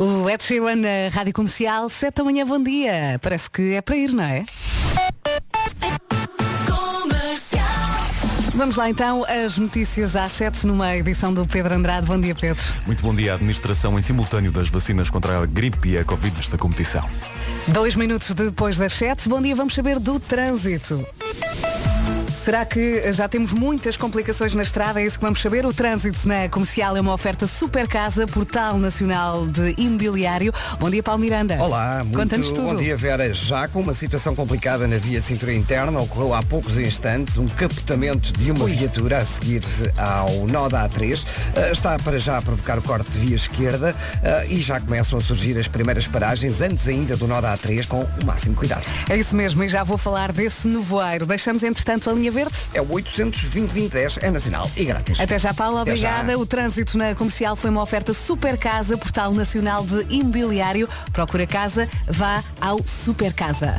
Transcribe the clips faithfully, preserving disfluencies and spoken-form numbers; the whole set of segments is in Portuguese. O Ed Sheeran na Rádio Comercial, sete da manhã, bom dia. Parece que é para ir, não é? Vamos lá então, as notícias às sete numa edição do Pedro Andrade. Bom dia, Pedro. Muito bom dia. A administração em simultâneo das vacinas contra a gripe e a Covid desta competição. Dois minutos depois das sete, bom dia, vamos saber do trânsito. Será que já temos muitas complicações na estrada? É isso que vamos saber. O trânsito na Comercial é uma oferta Super Casa, portal nacional de imobiliário. Bom dia, Paulo Miranda. Olá, muito bom dia, Vera. Já com uma situação complicada na via de cintura interna, ocorreu há poucos instantes um captamento de uma Ui. viatura a seguir ao nó da A três. Está para já a provocar o corte de via esquerda e já começam a surgir as primeiras paragens antes ainda do nó da A três, com o máximo cuidado. É isso mesmo, e já vou falar desse nevoeiro. Deixamos, entretanto, a linha verde. É o oito zero zero, dois zero, um zero, é nacional e grátis. Até já, Paula. Até obrigada. Já. O trânsito na Comercial foi uma oferta Super Casa, portal nacional de imobiliário. Procura casa, vá ao Super Casa.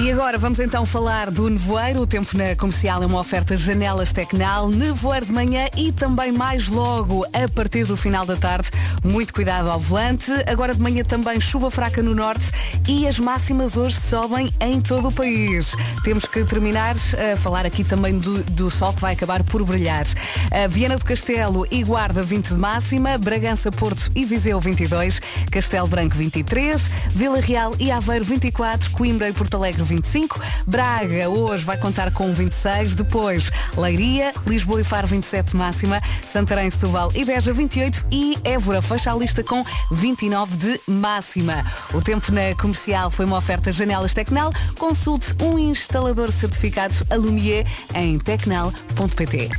E agora vamos então falar do nevoeiro. O tempo na Comercial é uma oferta Janelas Tecnal, nevoeiro de manhã e também mais logo a partir do final da tarde. Muito cuidado ao volante. Agora de manhã também chuva fraca no norte e as máximas hoje sobem em todo o país. Temos que terminar a falar aqui também do, do sol que vai acabar por brilhar. A Viana do Castelo e Guarda vinte de máxima, Bragança, Porto e Viseu vinte e dois, Castelo Branco vinte e três, Vila Real e Aveiro vinte e quatro, Coimbra e Porto Alegre vinte e cinco, Braga hoje vai contar com vinte e seis, depois Leiria, Lisboa e Faro vinte e sete máxima, Santarém, Setúbal e Beja vinte e oito e Évora fecha a lista com vinte e nove de máxima. O tempo na Comercial foi uma oferta Janelas Tecnal. Consulte um instalador certificado Alumier em tecnal ponto pt.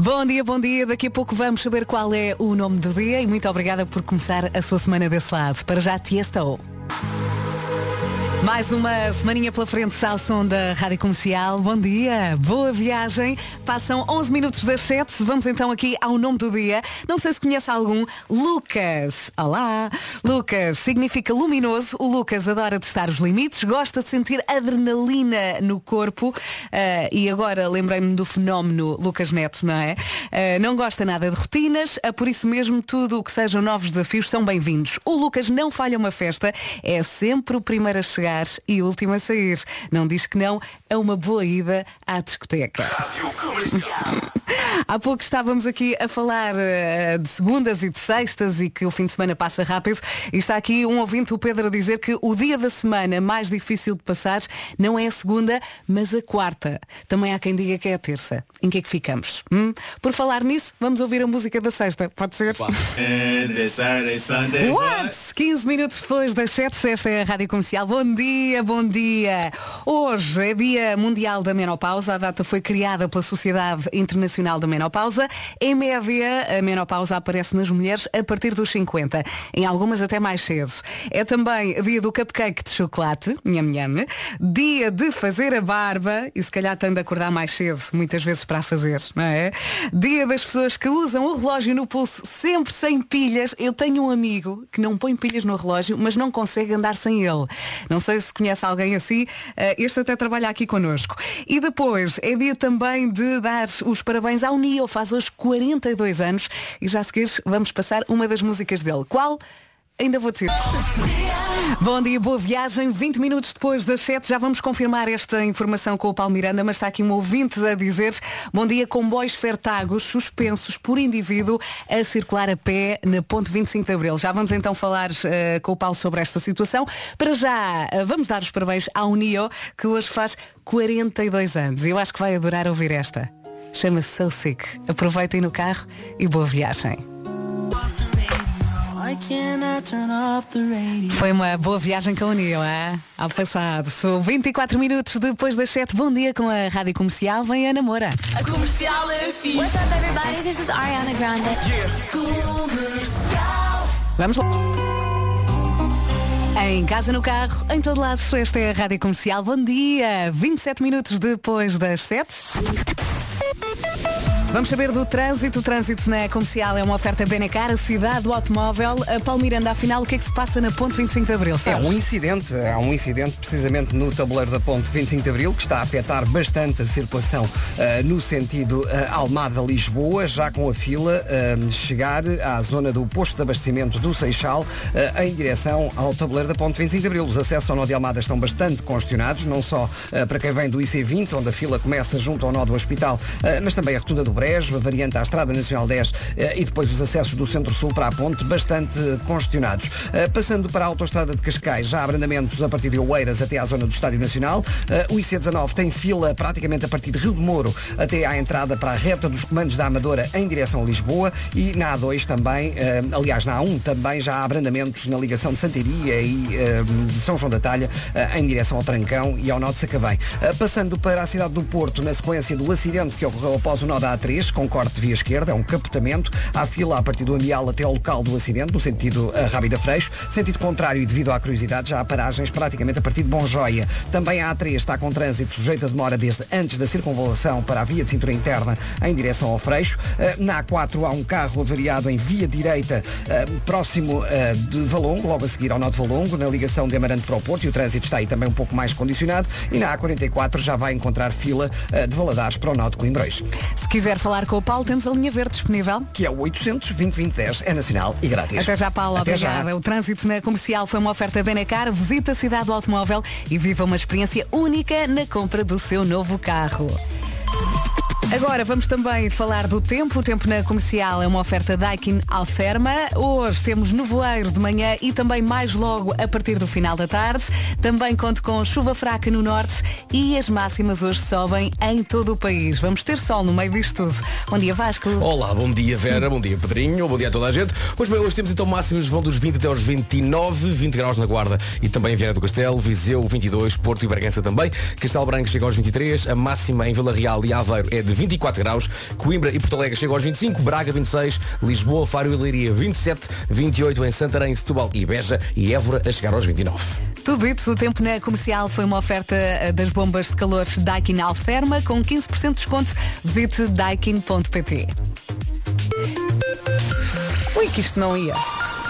Bom dia, bom dia. Daqui a pouco vamos saber qual é o nome do dia e muito obrigada por começar a sua semana desse lado. Para já, Tiesto. Mais uma semaninha pela frente, ao som da Rádio Comercial. Bom dia, boa viagem. Passam onze minutos das sete. Vamos então aqui ao nome do dia. Não sei se conhece algum. Lucas. Olá. Lucas significa luminoso. O Lucas adora testar os limites, gosta de sentir adrenalina no corpo. Uh, e agora lembrei-me do fenómeno Lucas Neto, não é? Uh, não gosta nada de rotinas. Uh, por isso mesmo, tudo o que sejam novos desafios são bem-vindos. O Lucas não falha uma festa. É sempre o primeiro a chegar e última a sair. Não diz que não é uma boa ida à discoteca. Rádio Comercial. Há pouco estávamos aqui a falar uh, de segundas e de sextas e que o fim de semana passa rápido. E está aqui um ouvinte, o Pedro, a dizer que o dia da semana mais difícil de passar não é a segunda, mas a quarta. Também há quem diga que é a terça. Em que é que ficamos? Hum? Por falar nisso, vamos ouvir a música da sexta. Pode ser? What? quinze minutos depois das sete, esta é a Rádio Comercial. Bom dia, bom dia. Hoje é Dia Mundial da Menopausa. A data foi criada pela Sociedade Internacional da Menopausa. Em média, a menopausa aparece nas mulheres a partir dos cinquenta, em algumas até mais cedo. É também dia do cupcake de chocolate, nham nham, dia de fazer a barba, e se calhar tem de acordar mais cedo, muitas vezes para a fazer, não é? Dia das pessoas que usam o relógio no pulso sempre sem pilhas. Eu tenho um amigo que não põe pilhas no relógio, mas não consegue andar sem ele. Não sei se conhece alguém assim. Este até trabalha aqui connosco. E depois, é dia também de dar os parabéns ao Neo, faz hoje quarenta e dois anos e já a seguir vamos passar uma das músicas dele. Qual? Ainda vou dizer. Bom dia, boa viagem. vinte minutos depois das sete, já vamos confirmar esta informação com o Paulo Miranda, mas está aqui um ouvinte a dizer: bom dia, comboios fertagos suspensos por indivíduo a circular a pé na Ponte vinte e cinco de Abril. Já vamos então falar uh, com o Paulo sobre esta situação. Para já, uh, vamos dar os parabéns ao Neo, que hoje faz quarenta e dois anos. Eu acho que vai adorar ouvir esta. Chama-se So Sick. Aproveitem no carro e boa viagem. Foi uma boa viagem com o Neo, é? Ao passado. São vinte e quatro minutos depois das sete. Bom dia com a Rádio Comercial. Vem Ana Moura. A Comercial é fixe. What's up, everybody? This is Ariana Grande. Yeah. Comercial. Vamos lá. Em casa, no carro, em todo lado, esta é a Rádio Comercial. Bom dia, vinte e sete minutos depois das sete. Vamos saber do trânsito. O trânsito na Comercial é uma oferta Benecar, a cidade do automóvel. A Paulo Miranda, afinal, o que é que se passa na Ponte vinte e cinco de Abril, sabes? É um incidente, é um incidente precisamente no tabuleiro da Ponte vinte e cinco de Abril, que está a afetar bastante a circulação uh, no sentido uh, Almada-Lisboa, já com a fila uh, chegar à zona do posto de abastecimento do Seixal, uh, em direção ao tabuleiro da Ponte vinte e cinco de Abril. Os acessos ao nó de Almada estão bastante congestionados, não só uh, para quem vem do I C vinte, onde a fila começa junto ao nó do Hospital, uh, mas também a rotunda do Brejo, a variante à Estrada Nacional dez e depois os acessos do Centro-Sul para a Ponte bastante congestionados. Passando para a Autostrada de Cascais, já há abrandamentos a partir de Oeiras até à zona do Estádio Nacional. O I C dezanove tem fila praticamente a partir de Rio de Moro até à entrada para a reta dos comandos da Amadora em direção a Lisboa, e na A dois também, aliás na A um também já há abrandamentos na ligação de Santiria e de São João da Talha em direção ao Trancão e ao nó de Sacavém. Passando para a cidade do Porto, na sequência do acidente que ocorreu após o nó da A três, com corte de via esquerda, é um capotamento. Há fila a partir do Amial até ao local do acidente, no sentido Rábida Freixo. Sentido contrário e devido à curiosidade, já há paragens praticamente a partir de Bonjoia. Também a A três está com trânsito sujeito a demora desde antes da circunvalação para a via de cintura interna em direção ao Freixo. Na A quatro há um carro avariado em via direita, próximo de Valongo, logo a seguir ao nó de Valongo, na ligação de Amarante para o Porto, e o trânsito está aí também um pouco mais condicionado. E na A quarenta e quatro já vai encontrar fila de Valadares para o nó de Coimbrões. Se quiser falar com o Paulo, temos a linha verde disponível, que é o oitocentos, vinte, vinte, dez, é nacional e grátis. Até já, Paulo. Até obrigada. Já. O trânsito na Comercial foi uma oferta Benecar. Visita a cidade do automóvel e viva uma experiência única na compra do seu novo carro. Agora vamos também falar do tempo. O tempo na Comercial é uma oferta Daikin Altherma. Hoje temos nevoeiro de manhã e também mais logo a partir do final da tarde. Também conto com chuva fraca no norte e as máximas hoje sobem em todo o país. Vamos ter sol no meio disto tudo. Bom dia, Vasco. Olá, bom dia, Vera. Bom dia, Pedrinho. Bom dia a toda a gente. Pois bem, hoje temos então máximas vão dos vinte até aos vinte e nove, vinte graus na Guarda e também em Viana do Castelo, Viseu vinte e dois, Porto e Bragança também. Castelo Branco chega aos vinte e três, a máxima em Vila Real e Aveiro é de vinte e quatro graus, Coimbra e Porto Alegre chegam aos vinte e cinco, Braga vinte e seis, Lisboa, Faro e Leiria vinte e sete, vinte e oito em Santarém, Setúbal e Beja e Évora a chegar aos vinte e nove. Tudo isso, o tempo na Comercial foi uma oferta das bombas de calor Daikin Altherma com quinze por cento de desconto. Visite daikin ponto pt. Ui, que isto não ia.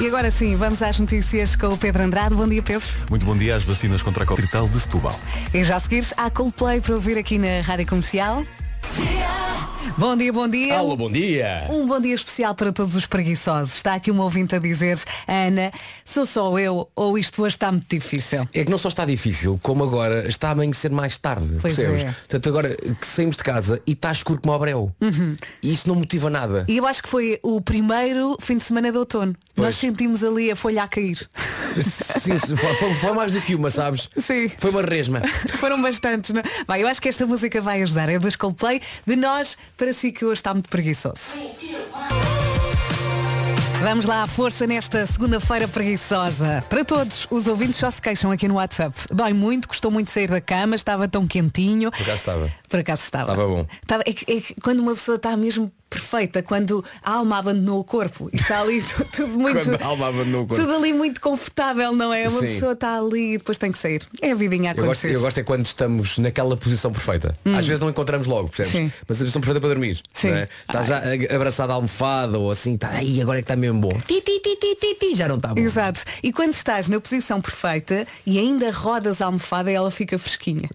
E agora sim, vamos às notícias com o Pedro Andrade. Bom dia, Pedro. Muito bom dia às vacinas contra a Covid de Setúbal. E já a seguir, há Coldplay para ouvir aqui na Rádio Comercial. Bom dia, bom dia. Alô, bom dia. Um bom dia especial para todos os preguiçosos. Está aqui uma ouvinte a dizer: Ana, sou só eu ou isto hoje está muito difícil? É que não só está difícil, como agora está a amanhecer mais tarde. Pois é. Portanto, agora que saímos de casa e está escuro como abreu. Uhum. E isso não motiva nada. E eu acho que foi o primeiro fim de semana de outono. Pois. Nós sentimos ali a folha a cair. Sim, foi, foi mais do que uma, sabes? Sim. Foi uma resma. Foram bastantes, não? Vai, eu acho que esta música vai ajudar. É dos Coldplay, de nós para si que hoje está muito preguiçoso. Vamos lá à força nesta segunda-feira preguiçosa. Para todos, os ouvintes só se queixam aqui no WhatsApp. Dói muito, custou muito sair da cama, estava tão quentinho. Por acaso estava. Por acaso estava. Estava bom. Estava, é, é, quando uma pessoa está mesmo perfeita, quando a alma abandonou o corpo e está ali tudo muito quando a alma abandonou o corpo. Tudo ali muito confortável, não é? Uma Sim. pessoa está ali e depois tem que sair. É a vidinha a acontecer. Eu gosto, eu gosto é quando estamos naquela posição perfeita. Hum. Às vezes não encontramos logo, percebes? Sim. Mas a posição perfeita para dormir. Sim. Não é? Está já abraçada à almofada ou assim, está aí, agora é que está mesmo bom. Ti, ti, ti, ti, ti, ti, já não está bom. Exato. E quando estás na posição perfeita e ainda rodas a almofada, ela fica fresquinha.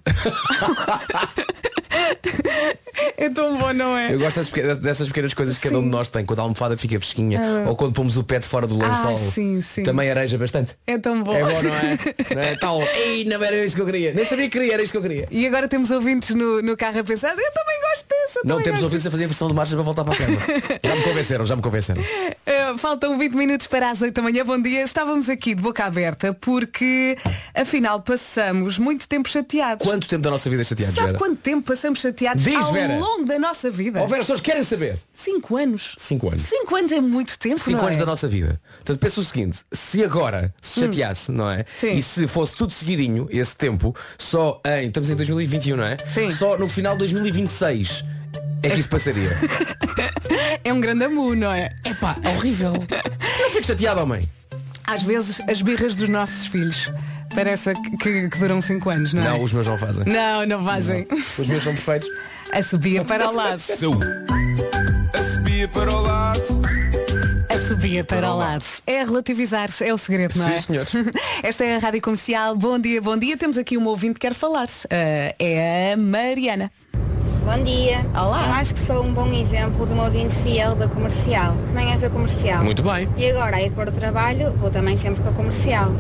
É tão bom, não é? Eu gosto dessas pequenas coisas que sim. Cada um de nós tem. Quando a almofada fica fresquinha ah. Ou quando pomos o pé de fora do lençol ah, sim, sim. Também areja bastante. É tão bom. É bom, não é? Não é? Tal. Ei, não era isso que eu queria. Nem sabia que queria, era isso que eu queria. E agora temos ouvintes no, no carro a pensar: eu também gosto dessa. Não, temos gosto. Ouvintes a fazer a versão de marcha para voltar para a cama. Já me convenceram, já me convenceram uh, Faltam vinte minutos para as oito da manhã. Bom dia, estávamos aqui de boca aberta porque afinal passamos muito tempo chateados. Quanto tempo da nossa vida chateados? Sabe quanto tempo passamos chateados? Diz, ao Vera. Longo da nossa vida. Ou oh, Vera, as pessoas querem saber. Cinco anos. Cinco anos. Cinco anos é muito tempo. Cinco não anos é? Da nossa vida. Portanto, penso o seguinte: se agora se chateasse, hum. não é? Sim. E se fosse tudo seguidinho, esse tempo, só em, estamos em dois mil e vinte e um, não é? Sim. Só no final de dois mil e vinte e seis é que isso passaria. É um grande amor, não é? É pá, horrível. Não fico chateado, mãe. Às vezes as birras dos nossos filhos parece que, que duram cinco anos, não é? Não, os meus não fazem. Não, não fazem. Não. Os meus são perfeitos. A subia para o lado. A subia para o lado. A subia para o lado. É relativizar-se, é o segredo, não é? Sim, senhor. Esta é a Rádio Comercial. Bom dia, bom dia. Temos aqui uma ouvinte que quer falar. Uh, é a Mariana. Bom dia. Olá. Eu acho que sou um bom exemplo de um ouvinte fiel da Comercial. Manhãs da Comercial. Muito bem. E agora, a ir para o trabalho, vou também sempre com a Comercial.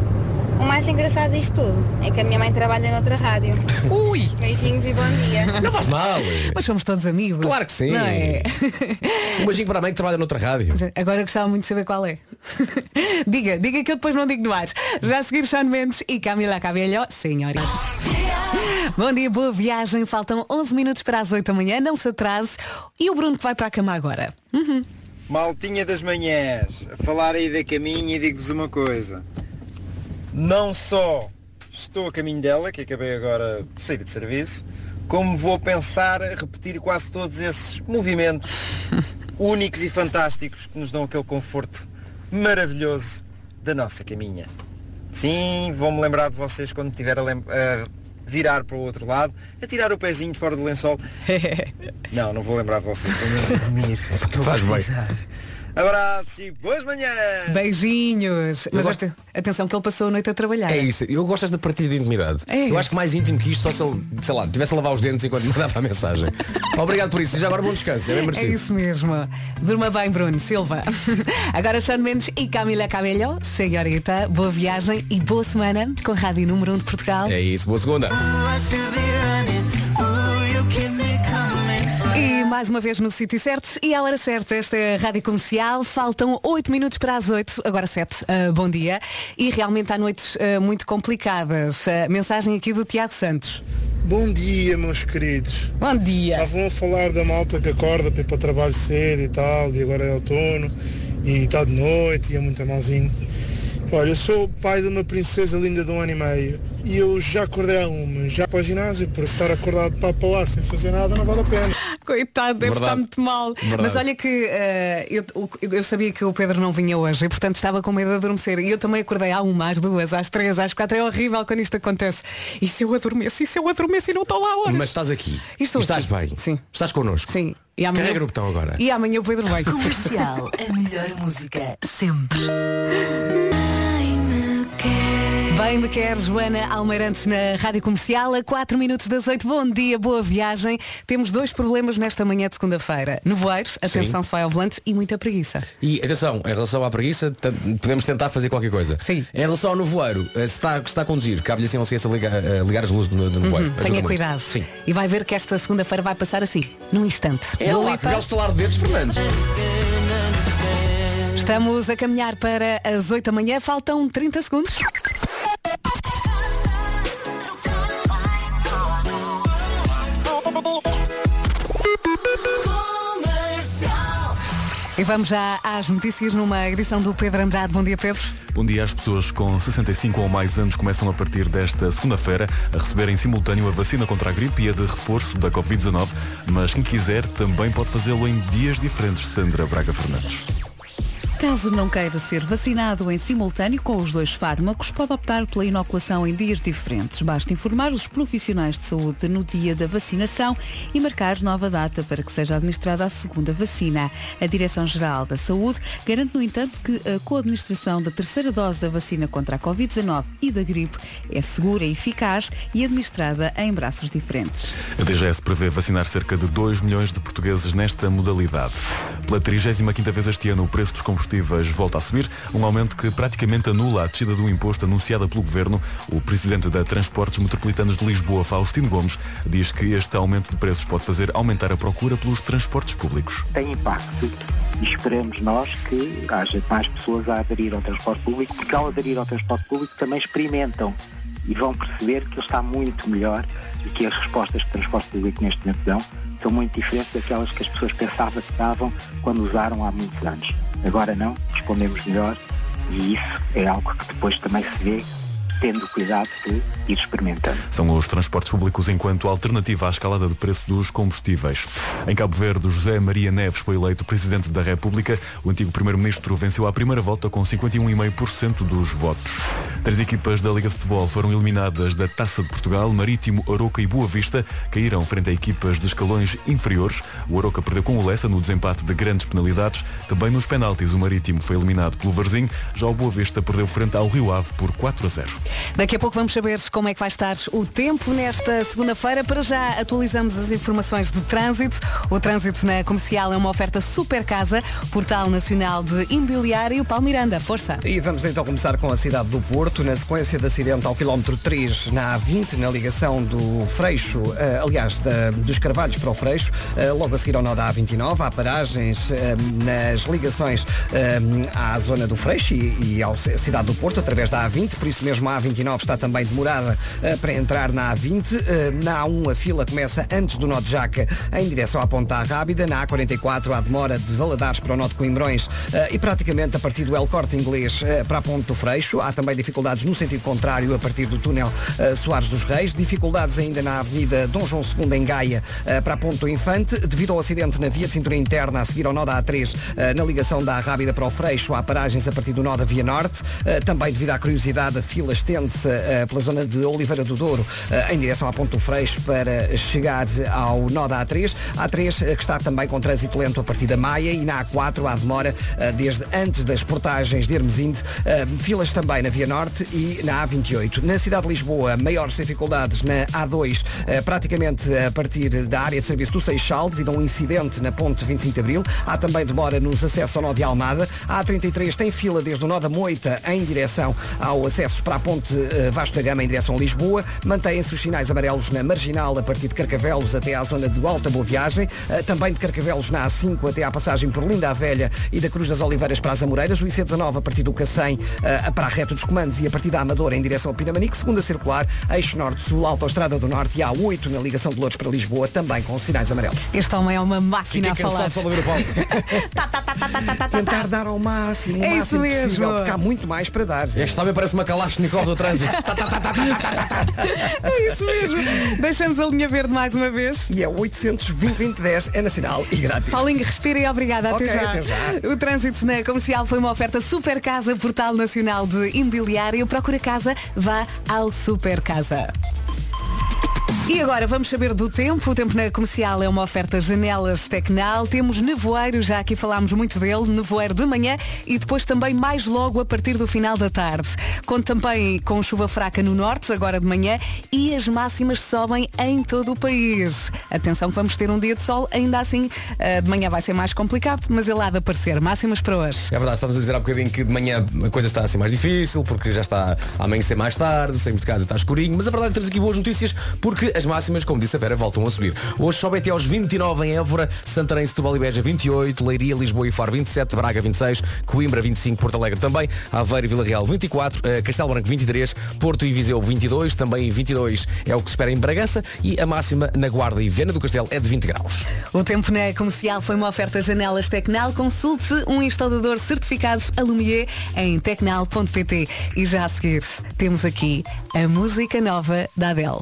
O mais engraçado disto tudo é que a minha mãe trabalha noutra rádio. Ui! Beijinhos e bom dia. Não faz mal. Mas somos todos amigos. Claro que sim. Não é? Um beijinho para a mãe que trabalha noutra rádio. Agora gostava muito de saber qual é. Diga, diga que eu depois não digo no ar. Já a seguir Shawn Mendes e Camila Cabello, senhora. Bom dia, boa viagem. Faltam onze minutos para as oito da manhã. Não se atrase. E o Bruno que vai para a cama agora. Uhum. Maltinha das manhãs. A falar aí da caminha e digo-vos uma coisa. Não só estou a caminho dela, que acabei agora de sair de serviço, como vou pensar a repetir quase todos esses movimentos únicos e fantásticos que nos dão aquele conforto maravilhoso da nossa caminha. Sim, vou-me lembrar de vocês quando estiver a, lem- a virar para o outro lado, a tirar o pezinho de fora do lençol. Não, não vou lembrar de vocês, vou-me dormir. Estou a precisar. Abraços e boas manhãs. Beijinhos. Mas gosto... atenção que ele passou a noite a trabalhar. É isso, eu gosto desta partilha de intimidade. É. Eu acho que mais íntimo que isto, só se ele, sei lá, tivesse a lavar os dentes enquanto mandava a mensagem. Obrigado por isso, já agora bom descanso, é bem merecido. É isso mesmo. Durma bem, Bruno Silva. Agora Shawn Mendes e Camila Cabello, senhorita, boa viagem e boa semana com a Rádio Número um de Portugal. É isso, boa segunda. E mais uma vez no sítio certo e à hora certa, esta é a Rádio Comercial. Faltam oito minutos para as oito, agora sete. Uh, bom dia. E realmente há noites uh, muito complicadas. Uh, mensagem aqui do Tiago Santos. Bom dia, meus queridos. Bom dia. Estavam a falar da malta que acorda para ir para o trabalho cedo e tal, e agora é outono, e está de noite, e é muito malzinho. Olha, eu sou o pai de uma princesa linda de um ano e meio e eu já acordei a uma, já para o ginásio, porque estar acordado para apalar sem fazer nada não vale a pena. Coitado, deve Verdade. Estar muito mal. Verdade. Mas olha que uh, eu, eu sabia que o Pedro não vinha hoje e portanto estava com medo de adormecer. E eu também acordei à uma, às duas, às três, às quatro. É horrível quando isto acontece. E se eu adormeço, e se eu adormeço e não estou lá horas? Mas estás aqui, estou estás aqui. Bem, sim. Estás connosco. Sim. E amanhã... Carrega o botão agora. E amanhã o Pedro vai. Comercial, a melhor música sempre. Bem me quer, Joana Almeirante na Rádio Comercial, a quatro minutos das oito. Bom dia, boa viagem. Temos dois problemas nesta manhã de segunda-feira. Nevoeiros, atenção Sim. se vai ao volante e muita preguiça. E atenção, em relação à preguiça, t- podemos tentar fazer qualquer coisa. Sim. Em relação ao nevoeiro, se está, se está a conduzir, cabe-lhe assim a ciência ligar, ligar as luzes do nevoeiro. Uhum, tenha cuidado. Sim. E vai ver que esta segunda-feira vai passar assim, num instante. É lá que vai estalar de dedos, Fernandes. Estamos a caminhar para as oito da manhã, faltam trinta segundos. E vamos já às notícias numa edição do Pedro Andrade. Bom dia, Pedro. Bom dia. As pessoas com sessenta e cinco ou mais anos começam a partir desta segunda-feira a receber em simultâneo a vacina contra a gripe e a de reforço da covid dezanove, mas quem quiser também pode fazê-lo em dias diferentes. Sandra Braga Fernandes. Caso não queira ser vacinado em simultâneo com os dois fármacos, pode optar pela inoculação em dias diferentes. Basta informar os profissionais de saúde no dia da vacinação e marcar nova data para que seja administrada a segunda vacina. A Direção-Geral da Saúde garante, no entanto, que a coadministração da terceira dose da vacina contra a covid dezanove e da gripe é segura e eficaz e administrada em braços diferentes. A D G S prevê vacinar cerca de dois milhões de portugueses nesta modalidade. Pela trigésima quinta vez este ano, o preço dos combustíveis volta a subir, um aumento que praticamente anula a descida do imposto anunciada pelo Governo. O Presidente da Transportes Metropolitanos de Lisboa, Faustino Gomes, diz que este aumento de preços pode fazer aumentar a procura pelos transportes públicos. Tem impacto e esperamos nós que haja mais pessoas a aderir ao transporte público, porque ao aderir ao transporte público também experimentam e vão perceber que ele está muito melhor e que as respostas de transporte público neste momento dão são muito diferentes daquelas que as pessoas pensavam que davam quando usaram há muitos anos. Agora não, respondemos melhor e isso é algo que depois também se vê tendo cuidado de ir experimentando. São os transportes públicos enquanto alternativa à escalada de preço dos combustíveis. Em Cabo Verde, José Maria Neves foi eleito Presidente da República. O antigo Primeiro-Ministro venceu à primeira volta com cinquenta e um vírgula cinco por cento dos votos. Três equipas da Liga de Futebol foram eliminadas da Taça de Portugal. Marítimo, Arouca e Boa Vista caíram frente a equipas de escalões inferiores. O Arouca perdeu com o Lessa no desempate de grandes penalidades. Também nos penaltis, o Marítimo foi eliminado pelo Varzim. Já o Boa Vista perdeu frente ao Rio Ave por quatro a zero. Daqui a pouco vamos saber como é que vai estar o tempo nesta segunda-feira. Para já atualizamos as informações de trânsito. O trânsito na Comercial é uma oferta Super Casa, Portal Nacional de Imobiliário. Paulo Miranda, força. E vamos então começar com a cidade do Porto, na sequência de acidente ao quilómetro três na A vinte, na ligação do Freixo, aliás, da, dos Carvalhos para o Freixo, logo a seguir ao nó da A vinte e nove. Há paragens nas ligações à zona do Freixo e à cidade do Porto, através da A vinte, por isso mesmo a A vinte e nove está também demorada para entrar na A vinte. Na A um a fila começa antes do nó de Jaca em direção à Ponta Rábida. Na A quarenta e quatro há demora de Valadares para o nó de Coimbrões e praticamente a partir do El Corte Inglês para a Ponte do Freixo. Há também dificuldades no sentido contrário a partir do túnel Soares dos Reis. Dificuldades ainda na Avenida Dom João segundo em Gaia para a Ponte do Infante, devido ao acidente na via de cintura interna a seguir ao nó da A três na ligação da Rábida para o Freixo. Há paragens a partir do nó da Via Norte. Também devido à curiosidade, a fila estende-se pela zona de Oliveira do Douro em direção à Ponte do Freixo para chegar ao nó da A três. A três que está também com trânsito lento a partir da Maia, e na A quatro há demora desde antes das portagens de Hermesinde. Filas também na Via Norte e na A vinte e oito. Na cidade de Lisboa, maiores dificuldades na A dois, praticamente a partir da área de serviço do Seixal, devido a um incidente na Ponte vinte e cinco de Abril. Há também demora nos acessos ao nó de Almada. A A trinta e três tem fila desde o nó da Moita em direção ao acesso para a Ponte Vasco da Gama em direção a Lisboa. Mantêm-se os sinais amarelos na Marginal a partir de Carcavelos até à zona de Alta Boa Viagem. Também de Carcavelos na A cinco até à passagem por Linda a Velha e da Cruz das Oliveiras para as Amoreiras. O I C dezanove a partir do Cacém para a Reta dos Comandos e a partir da Amadora em direção ao Pinamanique. Segunda Circular, Eixo Norte-Sul, Autostrada do Norte e A oito na ligação de Lourdes para Lisboa, também com sinais amarelos. Este homem é uma máquina a falar. tá, tá, tá, tá, tá, tá, Tentar tá. dar ao máximo, o é máximo isso mesmo. Possível, porque há muito mais para dar. Este também parece uma Kalashnikov do trânsito. tá, tá, tá, tá, tá, tá, tá. É isso mesmo. Deixamos a linha verde mais uma vez. E é oito zero zero, dois zero, dois zero, um zero, é nacional e grátis. Paulinho, respira e obrigada. Até, okay, já. até já. O trânsito na Comercial foi uma oferta Super Casa, Portal Nacional de Imobiliário. Procura casa, vá ao Super Casa. E agora vamos saber do tempo. O tempo na Comercial é uma oferta Janelas Tecnal. Temos nevoeiro, já aqui falámos muito dele, nevoeiro de manhã e depois também mais logo a partir do final da tarde. Conto também com chuva fraca no norte, agora de manhã, e as máximas sobem em todo o país. Atenção que vamos ter um dia de sol, ainda assim de manhã vai ser mais complicado, mas ele há de aparecer. Máximas para hoje. É verdade, estamos a dizer há bocadinho que de manhã a coisa está assim mais difícil, porque já está a amanhecer mais tarde, saímos de casa está escurinho, mas a verdade é que temos aqui boas notícias, porque as máximas, como disse a Vera, voltam a subir. Hoje sobe até aos vinte e nove em Évora, Santarém, Setúbal e Beja vinte e oito, Leiria, Lisboa e Faro vinte e sete, Braga vinte e seis, Coimbra vinte e cinco, Porto Alegre também, Aveiro e Vila Real vinte e quatro, Castelo Branco vinte e três, Porto e Viseu vinte e dois, também vinte e dois é o que se espera em Bragança, e a máxima na Guarda e Viana do Castelo é de vinte graus. O tempo na Comercial foi uma oferta Janelas Tecnal. Consulte um instalador certificado Alumier em tecnal ponto pt. E já a seguir temos aqui a música nova da Adele.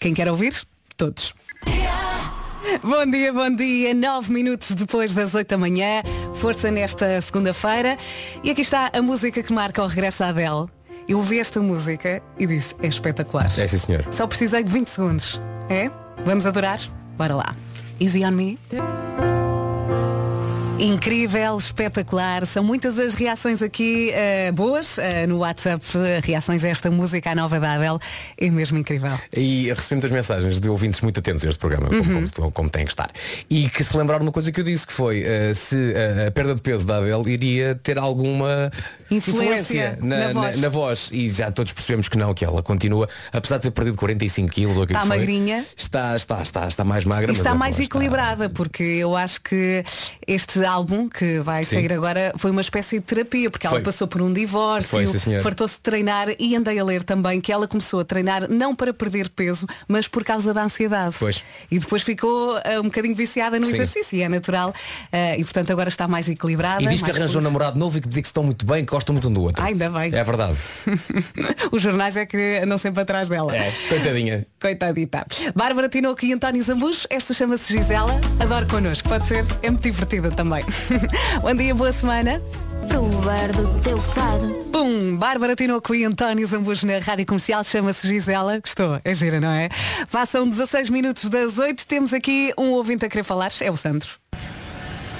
Quem quer ouvir? Todos. Bom dia, bom dia. Nove minutos depois das oito da manhã. Força nesta segunda-feira. E aqui está a música que marca o regresso à Adele. Eu ouvi esta música e disse, é espetacular. É sim, senhor. Só precisei de vinte segundos. É? Vamos adorar? Bora lá. Easy on me. Incrível, espetacular. São muitas as reações aqui uh, boas uh, no WhatsApp. Uh, reações a esta música, a nova da Adele. É mesmo incrível. E recebi muitas mensagens de ouvintes muito atentos a este programa, uhum. como, como, como tem que estar. E que se lembraram uma coisa que eu disse, que foi uh, se uh, a perda de peso da Adele iria ter alguma influência, influência na, na, voz. Na, na voz. E já todos percebemos que não, que ela continua, apesar de ter perdido quarenta e cinco quilos ou que está que magrinha. Está, está, está, está mais magra. E mas está mais equilibrada, está... porque eu acho que este álbum que vai sim. sair agora foi uma espécie de terapia, porque foi. Ela passou por um divórcio, foi, fartou-se de treinar, e andei a ler também que ela começou a treinar não para perder peso, mas por causa da ansiedade. Pois. E depois ficou uh, um bocadinho viciada no sim. exercício, e é natural, uh, e portanto agora está mais equilibrada. E diz que arranjou um namorado novo e que diz que estão muito bem, que gostam muito um do outro. Ai, ainda bem. É verdade. Os jornais é que andam sempre atrás dela. É, coitadinha. Coitadita. Bárbara Tinoco e António Zambujo, esta chama-se Gisela, adoro connosco, pode ser, é muito divertida também. Bom dia, boa semana. Para o bar do teu fado. Pum! Bárbara Tinoco e António Zambujo na Rádio Comercial, chama-se Gisela. Gostou? É gira, não é? Passam dezasseis minutos das oito, temos aqui um ouvinte a querer falar, é o Sandro.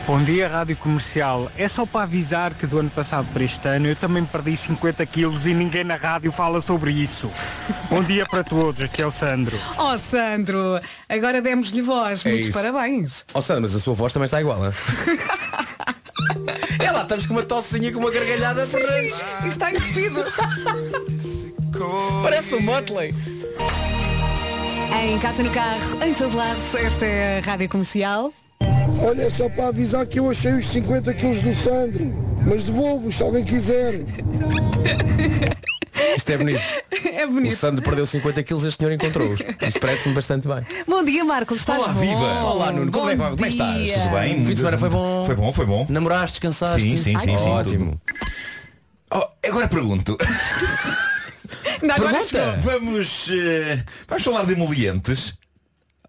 Bom dia, Rádio Comercial. É só para avisar que do ano passado para este ano eu também perdi cinquenta quilos e ninguém na rádio fala sobre isso. Bom dia para todos, aqui é o Sandro. Oh, Sandro, agora demos-lhe voz. É Muitos isso. parabéns. Oh, Sandro, mas a sua voz também está igual, não é? É lá, estamos com uma tossinha, com uma gargalhada. Sim, Fernandes. Está entupido. Parece um Motley. Em casa, no carro, em todo lado, esta é a Rádio Comercial. Olha, só para avisar que eu achei os cinquenta quilos do Sandro, mas devolvo-os se alguém quiser. Isto é bonito. É bonito. O Sandro perdeu cinquenta quilos, este senhor encontrou-os. Isto parece-me bastante bem. Bom dia, Marcos. Estás Olá, bom? viva. Olá, Nuno. Como é, como é que estás? Tudo bem? O fim de semana foi bom? Foi bom, foi bom. Namoraste, descansaste? Sim, sim, Ai, sim. sim ótimo. Oh, agora pergunto. Não, agora pergunta. Vamos, uh, vamos falar de emolientes.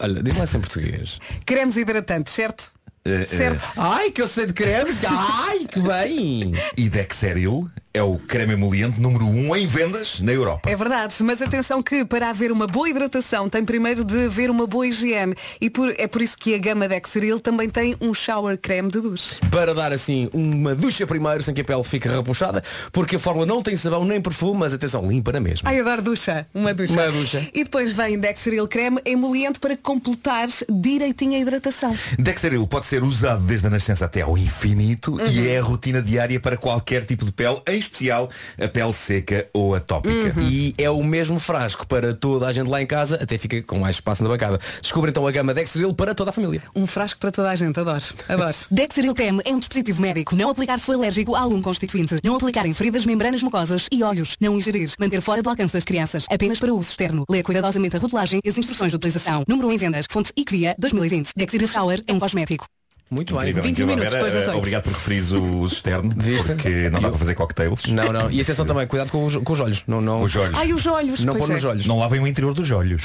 Olha, diz lá em português. Cremes hidratantes, certo? Uh, certo. Uh, Ai, que eu sei de cremes. Ai, que bem. E Dexeril é o creme emoliente número um em vendas na Europa. É verdade, mas atenção que para haver uma boa hidratação tem primeiro de haver uma boa higiene. E por, é por isso que a gama Dexeril também tem um shower creme de duche. Para dar assim uma ducha primeiro, sem que a pele fique repuxada, porque a fórmula não tem sabão nem perfume, mas atenção, limpa na mesma. Ai, adoro ducha, uma ducha. Uma ducha. E depois vem Dexeril creme emoliente para completar direitinho a hidratação. Dexeril pode ser usado desde a nascença até ao infinito, uhum. e é a rotina diária para qualquer tipo de pele, em especial a pele seca ou atópica. Uhum. E é o mesmo frasco para toda a gente lá em casa, até fica com mais espaço na bancada. Descobre então a gama Dexeril para toda a família. Um frasco para toda a gente, adoro. Adoro. Dexeril creme é um dispositivo médico. Não aplicar se for alérgico a algum constituinte. Não aplicar em feridas, membranas mucosas e olhos. Não ingerir. Manter fora do alcance das crianças. Apenas para uso externo. Ler cuidadosamente a rotulagem e as instruções de utilização. Número um em vendas. Fonte IQVIA dois mil e vinte. Dexeril Shower é um cosmético. Muito bem, vinte minutos depois das oito. Obrigado por referires o uso externo, porque não dá para fazer cocktails. Não, não. E atenção também, cuidado com os, com os olhos. Não, não... Os olhos. Ai, os olhos. Não pôr nos olhos. Não lavem o interior dos olhos.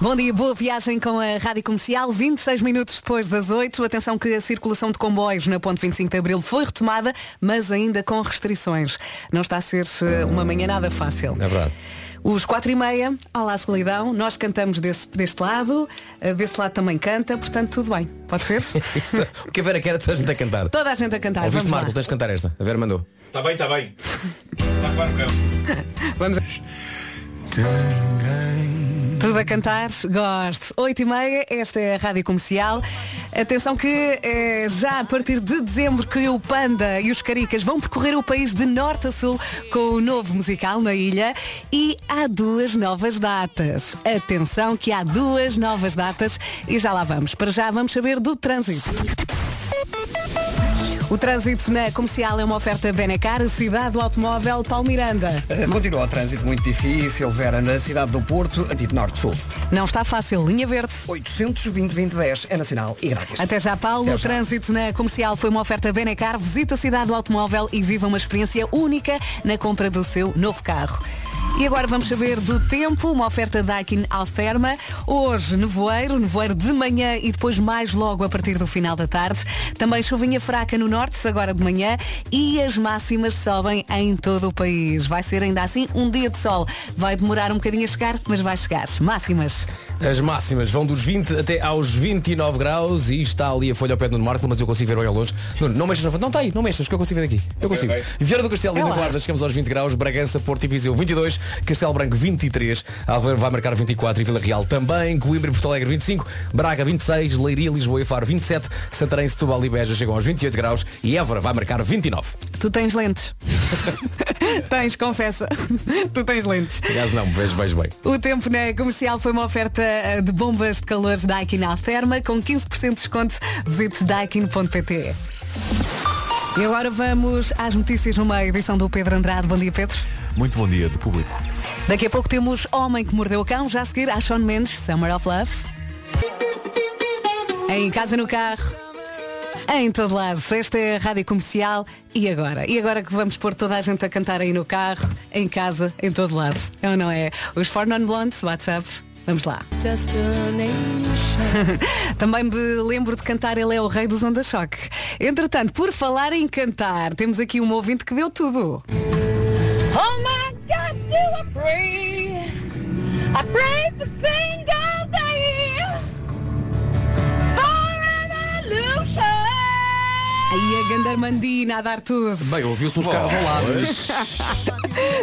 Bom dia, boa viagem com a Rádio Comercial. vinte e seis minutos depois das oito. Atenção que a circulação de comboios na Ponte vinte e cinco de Abril foi retomada, mas ainda com restrições. Não está a ser uma manhã nada fácil. É verdade. Os quatro e meia, olá solidão, nós cantamos desse, deste lado, desse lado também canta, portanto tudo bem, pode ser? O que a Vera quer é toda a gente a cantar. Toda a gente a cantar. Ouviste, Marco, lá. Tens de cantar esta, a Vera mandou. Está bem, está bem. Está claro que é. Vamos a... Tudo a cantar, gosto. Oito e meia, esta é a Rádio Comercial. Atenção que é já a partir de dezembro que o Panda e os Caricas vão percorrer o país de norte a sul com o novo musical na ilha. E há duas novas datas. Atenção que há duas novas datas e já lá vamos. Para já vamos saber do trânsito. O trânsito na Comercial é uma oferta Benecar, Cidade do Automóvel, Paulo Miranda. Continua o trânsito muito difícil, Vera, na cidade do Porto, a dito Norte-Sul. Não está fácil, linha verde. oito dois zero, dois zero, um zero é nacional e grátis. Até já, Paulo. Até já. O trânsito na Comercial foi uma oferta Benecar, visita a Cidade do Automóvel e viva uma experiência única na compra do seu novo carro. E agora vamos saber do tempo, uma oferta Daikin Altherma. Hoje nevoeiro, nevoeiro de manhã e depois mais logo a partir do final da tarde. Também chuvinha fraca no norte, agora de manhã, e as máximas sobem em todo o país. Vai ser ainda assim um dia de sol. Vai demorar um bocadinho a chegar, mas vai chegar. Máximas. As máximas vão dos vinte até aos vinte e nove graus e está ali a folha ao pé do Marco, mas eu consigo ver bem ao longe. Não, não mexas, não está aí, não mexas, que eu consigo ver aqui. Eu consigo. Vieira do Castelo e na Guarda chegamos aos vinte graus, Bragança, Porto e Viseu vinte e dois, Castelo Branco vinte e três, Aveiro vai marcar vinte e quatro e Vila Real também, Coimbra e Porto Alegre vinte e cinco, Braga vinte e seis, Leiria, Lisboa e Faro vinte e sete, Santarém, Setúbal e Beja chegam aos vinte e oito graus e Évora vai marcar vinte e nove. Tu tens lentes. Tens, confessa. Tu tens lentes. Aliás, não, vejo, vejo bem. O tempo na Comercial foi uma oferta uh, de bombas de calor Daikin Altherma com quinze por cento de desconto. Visite daikin ponto pt. E agora vamos às notícias numa edição do Pedro Andrade. Bom dia, Pedro. Muito bom dia, de público. Daqui a pouco temos Homem que Mordeu o Cão. Já a seguir, a Shawn Mendes, Summer of Love. Em casa, no carro, em todo lado. Esta é a Rádio Comercial. E agora? E agora que vamos pôr toda a gente a cantar aí no carro, em casa, em todo lado. É ou não é? Os Four Non Blondes, WhatsApp. Vamos lá. Também me lembro de cantar Ele é o Rei dos Onda Choque. Entretanto, por falar em cantar, temos aqui um ouvinte que deu tudo. Oh my God, do I pray? I pray for single day, for an illusion. Aí a Gandarmandina a dar tudo. Bem, ouviu-se uns carros ao lado.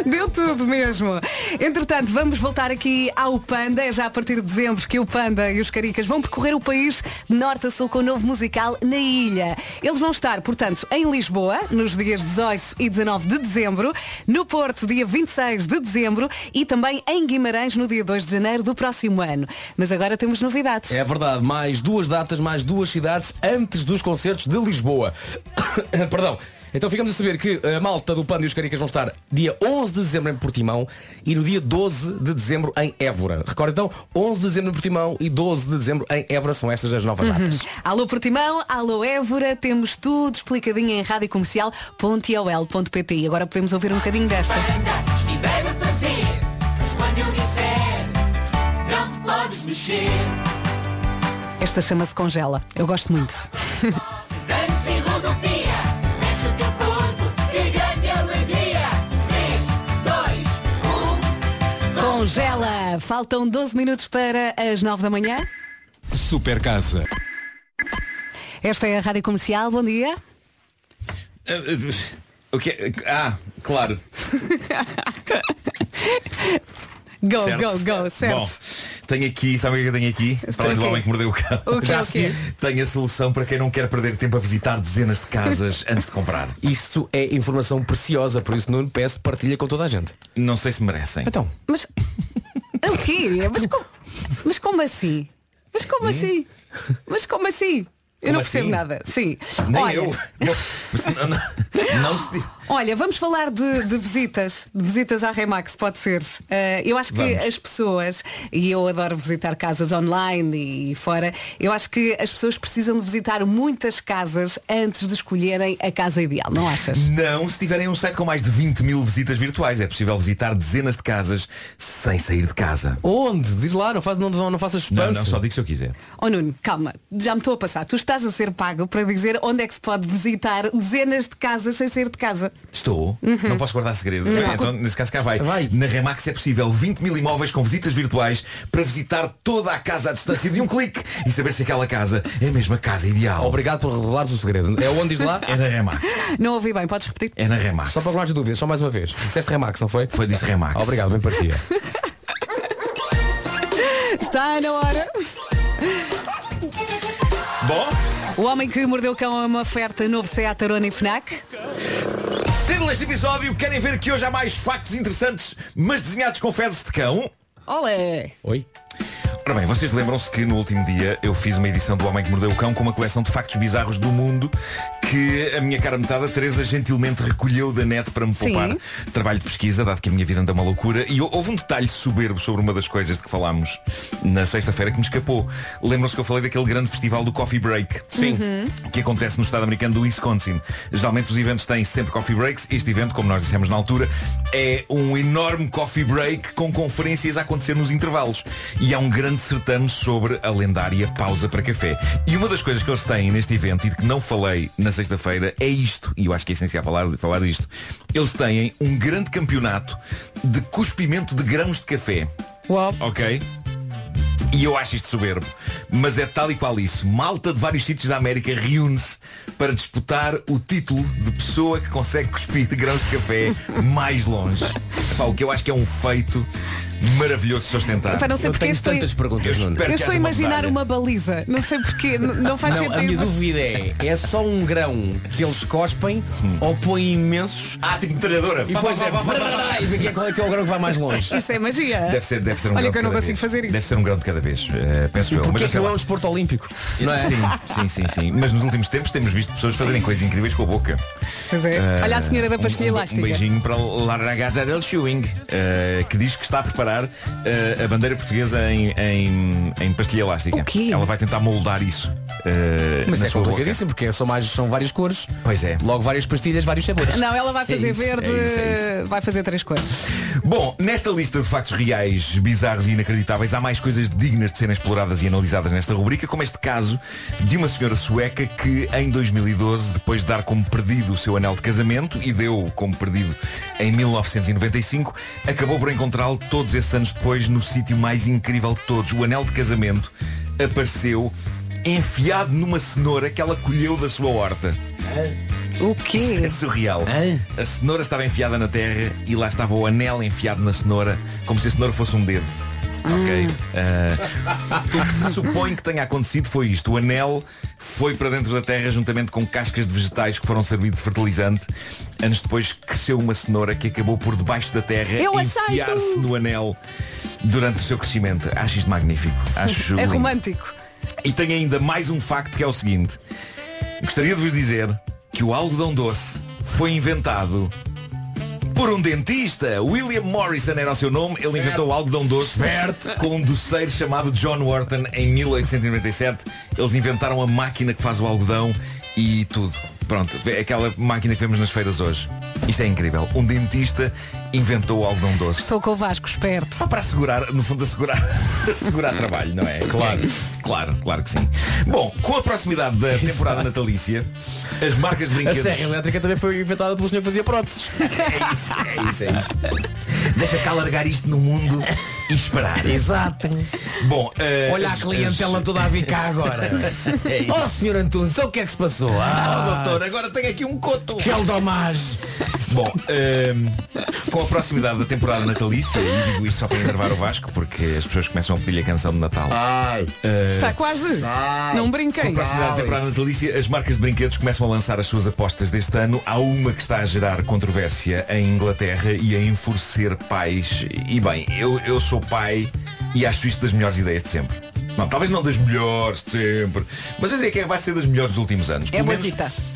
Deu tudo mesmo. Entretanto, vamos voltar aqui ao Panda. É já a partir de dezembro que o Panda e os Caricas vão percorrer o país norte a sul com o novo musical Na Ilha. Eles vão estar, portanto, em Lisboa, nos dias dezoito e dezanove de dezembro, no Porto, dia vinte e seis de dezembro, e também em Guimarães, no dia dois de janeiro do próximo ano. Mas agora temos novidades. É verdade, mais duas datas, mais duas cidades antes dos concertos de Lisboa. Perdão. Então ficamos a saber que a malta do Panda e os Caricas vão estar dia onze de dezembro em Portimão e no dia doze de dezembro em Évora. Recorda então, onze de dezembro em Portimão e doze de dezembro em Évora. São estas as novas datas. Uhum. Alô Portimão, alô Évora. Temos tudo explicadinho em rádio comercial ponto i o l ponto pt. E agora podemos ouvir um bocadinho desta. Esta chama-se Congela. Eu gosto muito. Congela! Faltam doze minutos para as nove da manhã. Super Casa. Esta é a Rádio Comercial. Bom dia. O que? Ah, claro. Go, certo. go, go, certo. Bom, tenho aqui, sabe o que eu tenho aqui? Para além do Homem que Mordeu o Cão, okay, já okay. tenho a solução para quem não quer perder tempo a visitar dezenas de casas antes de comprar. Isto é informação preciosa, por isso Nuno, peço partilha com toda a gente. Não sei se merecem. Então, mas o quê? Mas como, mas como assim? Mas como é? assim? Mas como assim? Eu Como não percebo assim? nada. Sim. Nem Olha... eu. não, não, não se... Olha, vamos falar de, de visitas. De visitas à Remax, pode ser. Uh, eu acho que vamos. as pessoas, e eu adoro visitar casas online e fora, eu acho que as pessoas precisam de visitar muitas casas antes de escolherem a casa ideal, não achas? Não, se tiverem um site com mais de vinte mil visitas virtuais, é possível visitar dezenas de casas sem sair de casa. Onde? Diz lá, não, faz, não, não faças suspense. Não, não, só digo se eu quiser. Oh Nuno, calma, já me estou a passar. Tu estás a ser pago para dizer onde é que se pode visitar dezenas de casas sem sair de casa. Estou, uhum. não posso guardar segredo. Não. Então, nesse caso cá vai. vai. Na Remax é possível vinte mil imóveis com visitas virtuais para visitar toda a casa à distância de um clique e saber se aquela casa é a mesma casa ideal. Obrigado por revelares o segredo. É onde diz lá? É na Remax. Não ouvi bem, podes repetir? É na Remax. Só para mais dúvidas, só mais uma vez. Disseste Remax, não foi? Foi, disse Remax. Obrigado, bem parecia. Está na hora. Bom. O Homem que Mordeu o Cão é uma oferta novo Seat Arona e Fnac. Título deste episódio: querem ver que hoje há mais factos interessantes, mas desenhados com fezes de cão? Olé! Oi! Ora bem, vocês lembram-se que no último dia eu fiz uma edição do Homem que Mordeu o Cão com uma coleção de factos bizarros do mundo que a minha cara metada, Teresa, gentilmente recolheu da net para me poupar Sim. trabalho de pesquisa, dado que a minha vida anda uma loucura. E houve um detalhe soberbo sobre uma das coisas de que falámos na sexta-feira que me escapou. Lembram-se que eu falei daquele grande festival do Coffee Break? Sim. Uhum. Que acontece no estado americano do Wisconsin. Geralmente os eventos têm sempre coffee breaks. Este evento, como nós dissemos na altura, é um enorme coffee break com conferências a acontecer nos intervalos. E há um grande de certame sobre a lendária pausa para café. E uma das coisas que eles têm neste evento e de que não falei na sexta-feira é isto, e eu acho que é essencial falar, falar disto. Eles têm um grande campeonato de cuspimento de grãos de café. Uau. Ok? E eu acho isto soberbo, mas é tal e qual isso. Malta de vários sítios da América reúne-se para disputar o título de pessoa que consegue cuspir grãos de café mais longe. Epá, o que eu acho que é um feito maravilhoso de sustentar. Não sei eu tenho estou... tantas perguntas. Eu, eu estou a imaginar uma, uma baliza. Não sei porquê, não, não faz não, sentido. A minha dúvida é, é só um grão que eles cospem ou põem imensos? Ah, tipo metralhadora. E depois é, qual é que é o grão que vai mais longe? Isso é magia. Deve ser, deve ser um grão. Olha que eu não consigo fazer isso. Deve ser um grão de cada vez, uh, penso eu. Porque não é um desporto olímpico? Não é? Sim, sim, sim, sim. Mas nos últimos tempos temos visto pessoas fazerem coisas incríveis com a boca. Pois é. Uh, Olha a senhora da pastilha um, elástica. Um beijinho para a ragazza Adele Chewing, uh, que diz que está a preparar uh, a bandeira portuguesa em, em, em pastilha elástica. O quê? Ela vai tentar moldar isso. Uh, Mas é complicadíssimo, porque são, mais, são várias cores. Pois é. Logo várias pastilhas, vários sabores. Não, ela vai fazer é isso, verde, é isso, é isso. Vai fazer três cores. Bom, nesta lista de factos reais, bizarros e inacreditáveis, há mais coisas dignas de serem exploradas e analisadas nesta rubrica, como este caso de uma senhora sueca que em dois mil e doze, depois de dar como perdido o seu anel de casamento, e deu como perdido em mil novecentos e noventa e cinco, acabou por encontrá-lo todos esses anos depois no sítio mais incrível de todos. O anel de casamento apareceu enfiado numa cenoura que ela colheu da sua horta. O quê? Isto é surreal. Ah? A cenoura estava enfiada na terra e lá estava o anel enfiado na cenoura, como se a cenoura fosse um dedo. Ok. Uh, o que se supõe que tenha acontecido foi isto. O anel foi para dentro da terra juntamente com cascas de vegetais que foram servidos de fertilizante. Anos depois cresceu uma cenoura que acabou por debaixo da terra enfiar-se no anel durante o seu crescimento. Acho isto magnífico. Acho é lindo. Romântico. E tenho ainda mais um facto, que é o seguinte. Gostaria de vos dizer que o algodão doce foi inventado por um dentista. William Morrison era o seu nome. Ele inventou o algodão doce com um doceiro chamado John Wharton em mil oitocentos e noventa e sete. Eles inventaram a máquina que faz o algodão e tudo. Pronto, aquela máquina que vemos nas feiras hoje. Isto é incrível. Um dentista inventou o algodão doce. Estou com o Vasco, esperto. Só para assegurar, no fundo, assegurar, assegurar trabalho, não é? Claro, claro, claro que sim. Bom, com a proximidade da temporada natalícia, as marcas de brinquedos... A serra elétrica também foi inventada pelo senhor que fazia próteses. É isso, é isso, é isso. Deixa cá largar isto no mundo e esperar. Exato. Bom, uh, olha a clientela as... toda a vir cá agora. É isso. Oh, senhor Antunes, então o que é que se passou? Ah, oh, doutor, agora tenho aqui um coto. Que é o domage. Bom, uh, com a proximidade da temporada natalícia, e digo isto só para enervar o Vasco, porque as pessoas começam a pedir a canção de Natal. Ai, uh, está quase. Ai, não brinquei. Com a proximidade Ai, da temporada natalícia, as marcas de brinquedos começam a lançar as suas apostas deste ano. Há uma que está a gerar controvérsia em Inglaterra e a enfurecer pais. E bem, eu, eu sou pai e acho isto das melhores ideias de sempre. Não, talvez não das melhores de sempre, mas eu diria que vai ser das melhores dos últimos anos. Pelo é menos,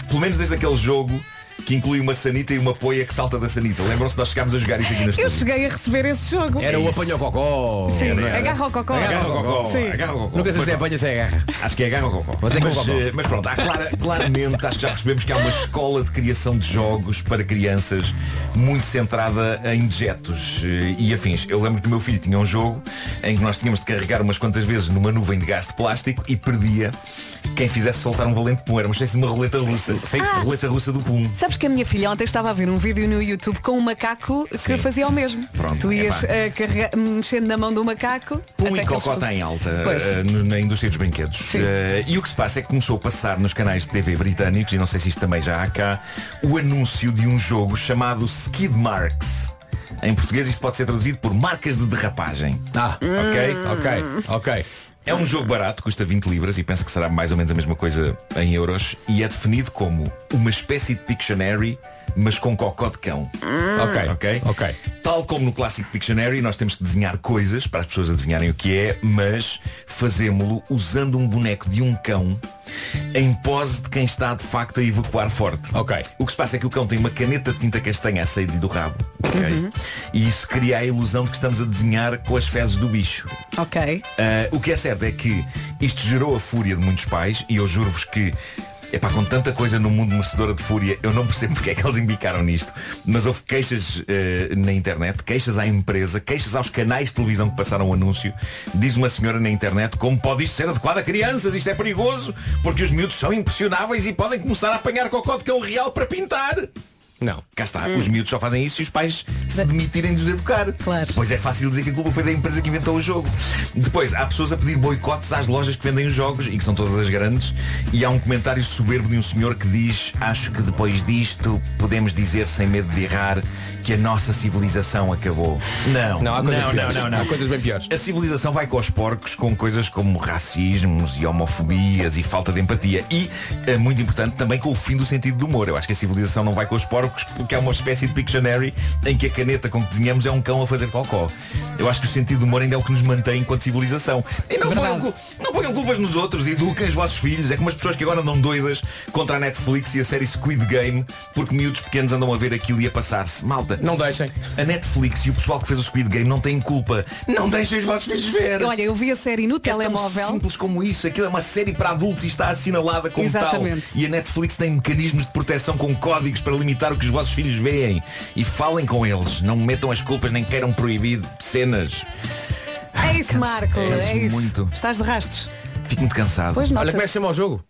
pelo menos desde aquele jogo que inclui uma sanita e uma poia que salta da sanita. Lembram-se, nós chegámos a jogar isso aqui na estúdio. Eu cheguei a receber esse jogo. Era isso. O apanha-cocó. Sim, era, era. Agarra o cocó. Agarra o cocó. Agarra o cocó. Nunca sei se é apanha, se é agarra. Acho que é agarra o cocó. Mas, é mas, cocó. mas pronto, há clara, claramente acho que já percebemos que há uma escola de criação de jogos para crianças muito centrada em dejetos e afins. Eu lembro que o meu filho tinha um jogo em que nós tínhamos de carregar umas quantas vezes numa nuvem de gás de plástico e perdia quem fizesse soltar um valente pum. Era uma espécie de uma roleta russa. Sem ah, roleta russa do pum. Sabes que a minha filha ontem estava a ver um vídeo no YouTube com um macaco que Sim. fazia o mesmo. Pronto, tu ias é uh, carrega... mexendo na mão do macaco. Pum e cocó está em alta uh, na indústria dos brinquedos. Uh, e o que se passa é que começou a passar nos canais de T V britânicos, e não sei se isto também já há cá, o anúncio de um jogo chamado Skid Marks. Em português isto pode ser traduzido por marcas de derrapagem. Ah, hum. ok, ok, ok. É um jogo barato, custa vinte libras e penso que será mais ou menos a mesma coisa em euros, e é definido como uma espécie de Pictionary, mas com cocó de cão. Ok, ok, ok. Tal como no clássico Pictionary, nós temos que desenhar coisas para as pessoas adivinharem o que é, mas fazemo-lo usando um boneco de um cão em pose de quem está de facto a evacuar forte. Ok. O que se passa é que o cão tem uma caneta de tinta castanha a sair-lhe do rabo. Ok. Uhum. E isso cria a ilusão de que estamos a desenhar com as fezes do bicho. Ok. Uh, o que é certo é que isto gerou a fúria de muitos pais, e eu juro-vos que, epá, com tanta coisa no mundo merecedora de fúria, eu não percebo porque é que eles embicaram nisto. Mas houve queixas uh, na internet, queixas à empresa, queixas aos canais de televisão que passaram o anúncio. Diz uma senhora na internet: como pode isto ser adequado a crianças? Isto é perigoso, porque os miúdos são impressionáveis e podem começar a apanhar cocó de cão real para pintar. Não. Cá está, hum. os miúdos só fazem isso se os pais se demitirem de os educar. Claro. Depois é fácil dizer que a culpa foi da empresa que inventou o jogo. Depois, há pessoas a pedir boicotes às lojas que vendem os jogos, e que são todas as grandes, e há um comentário soberbo de um senhor que diz: acho que depois disto podemos dizer sem medo de errar que a nossa civilização acabou. Não, não, há coisas, não, não, não, não. Há coisas bem piores. A civilização vai com os porcos com coisas como racismos e homofobias e falta de empatia. E, é muito importante, também com o fim do sentido do humor. Eu acho que a civilização não vai com os porcos porque é uma espécie de Pictionary em que a caneta com que desenhamos é um cão a fazer cocó. Eu acho que o sentido do humor ainda é o que nos mantém enquanto civilização. E não ponham, não ponham culpas nos outros, eduquem os vossos filhos. É como as pessoas que agora andam doidas contra a Netflix e a série Squid Game porque miúdos pequenos andam a ver aquilo e a passar-se. Malta, não deixem. A Netflix e o pessoal que fez o Squid Game não têm culpa. Não deixem os vossos filhos ver. Olha, eu vi a série no é telemóvel. Tão simples como isso. Aquilo é uma série para adultos e está assinalada como Exatamente. tal. E a Netflix tem mecanismos de proteção com códigos para limitar o que os vossos filhos veem. E falem com eles. Não metam as culpas, nem queiram proibir cenas. É isso, Marco. É isso. Muito. Estás de rastos. Fico muito cansado. Pois Olha, como é que chama o jogo?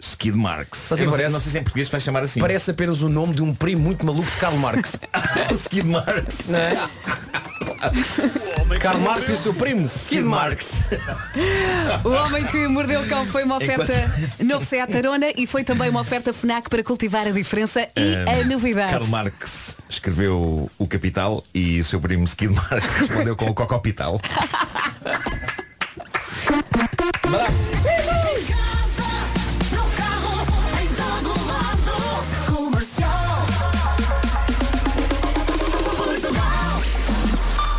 Skid Marks. Não, parece, não sei se em português vai chamar assim. Parece apenas o nome de um primo muito maluco de Karl Marx. O Skid Marks. Não é? Karl Marx e o seu primo Skid Marks. O Homem que Mordeu o Cão foi uma oferta Enquanto... novo Seat Arona e foi também uma oferta FNAC para cultivar a diferença e um, a novidade. Karl Marx escreveu o Capital e o seu primo Skid Marks respondeu com o Cocopital.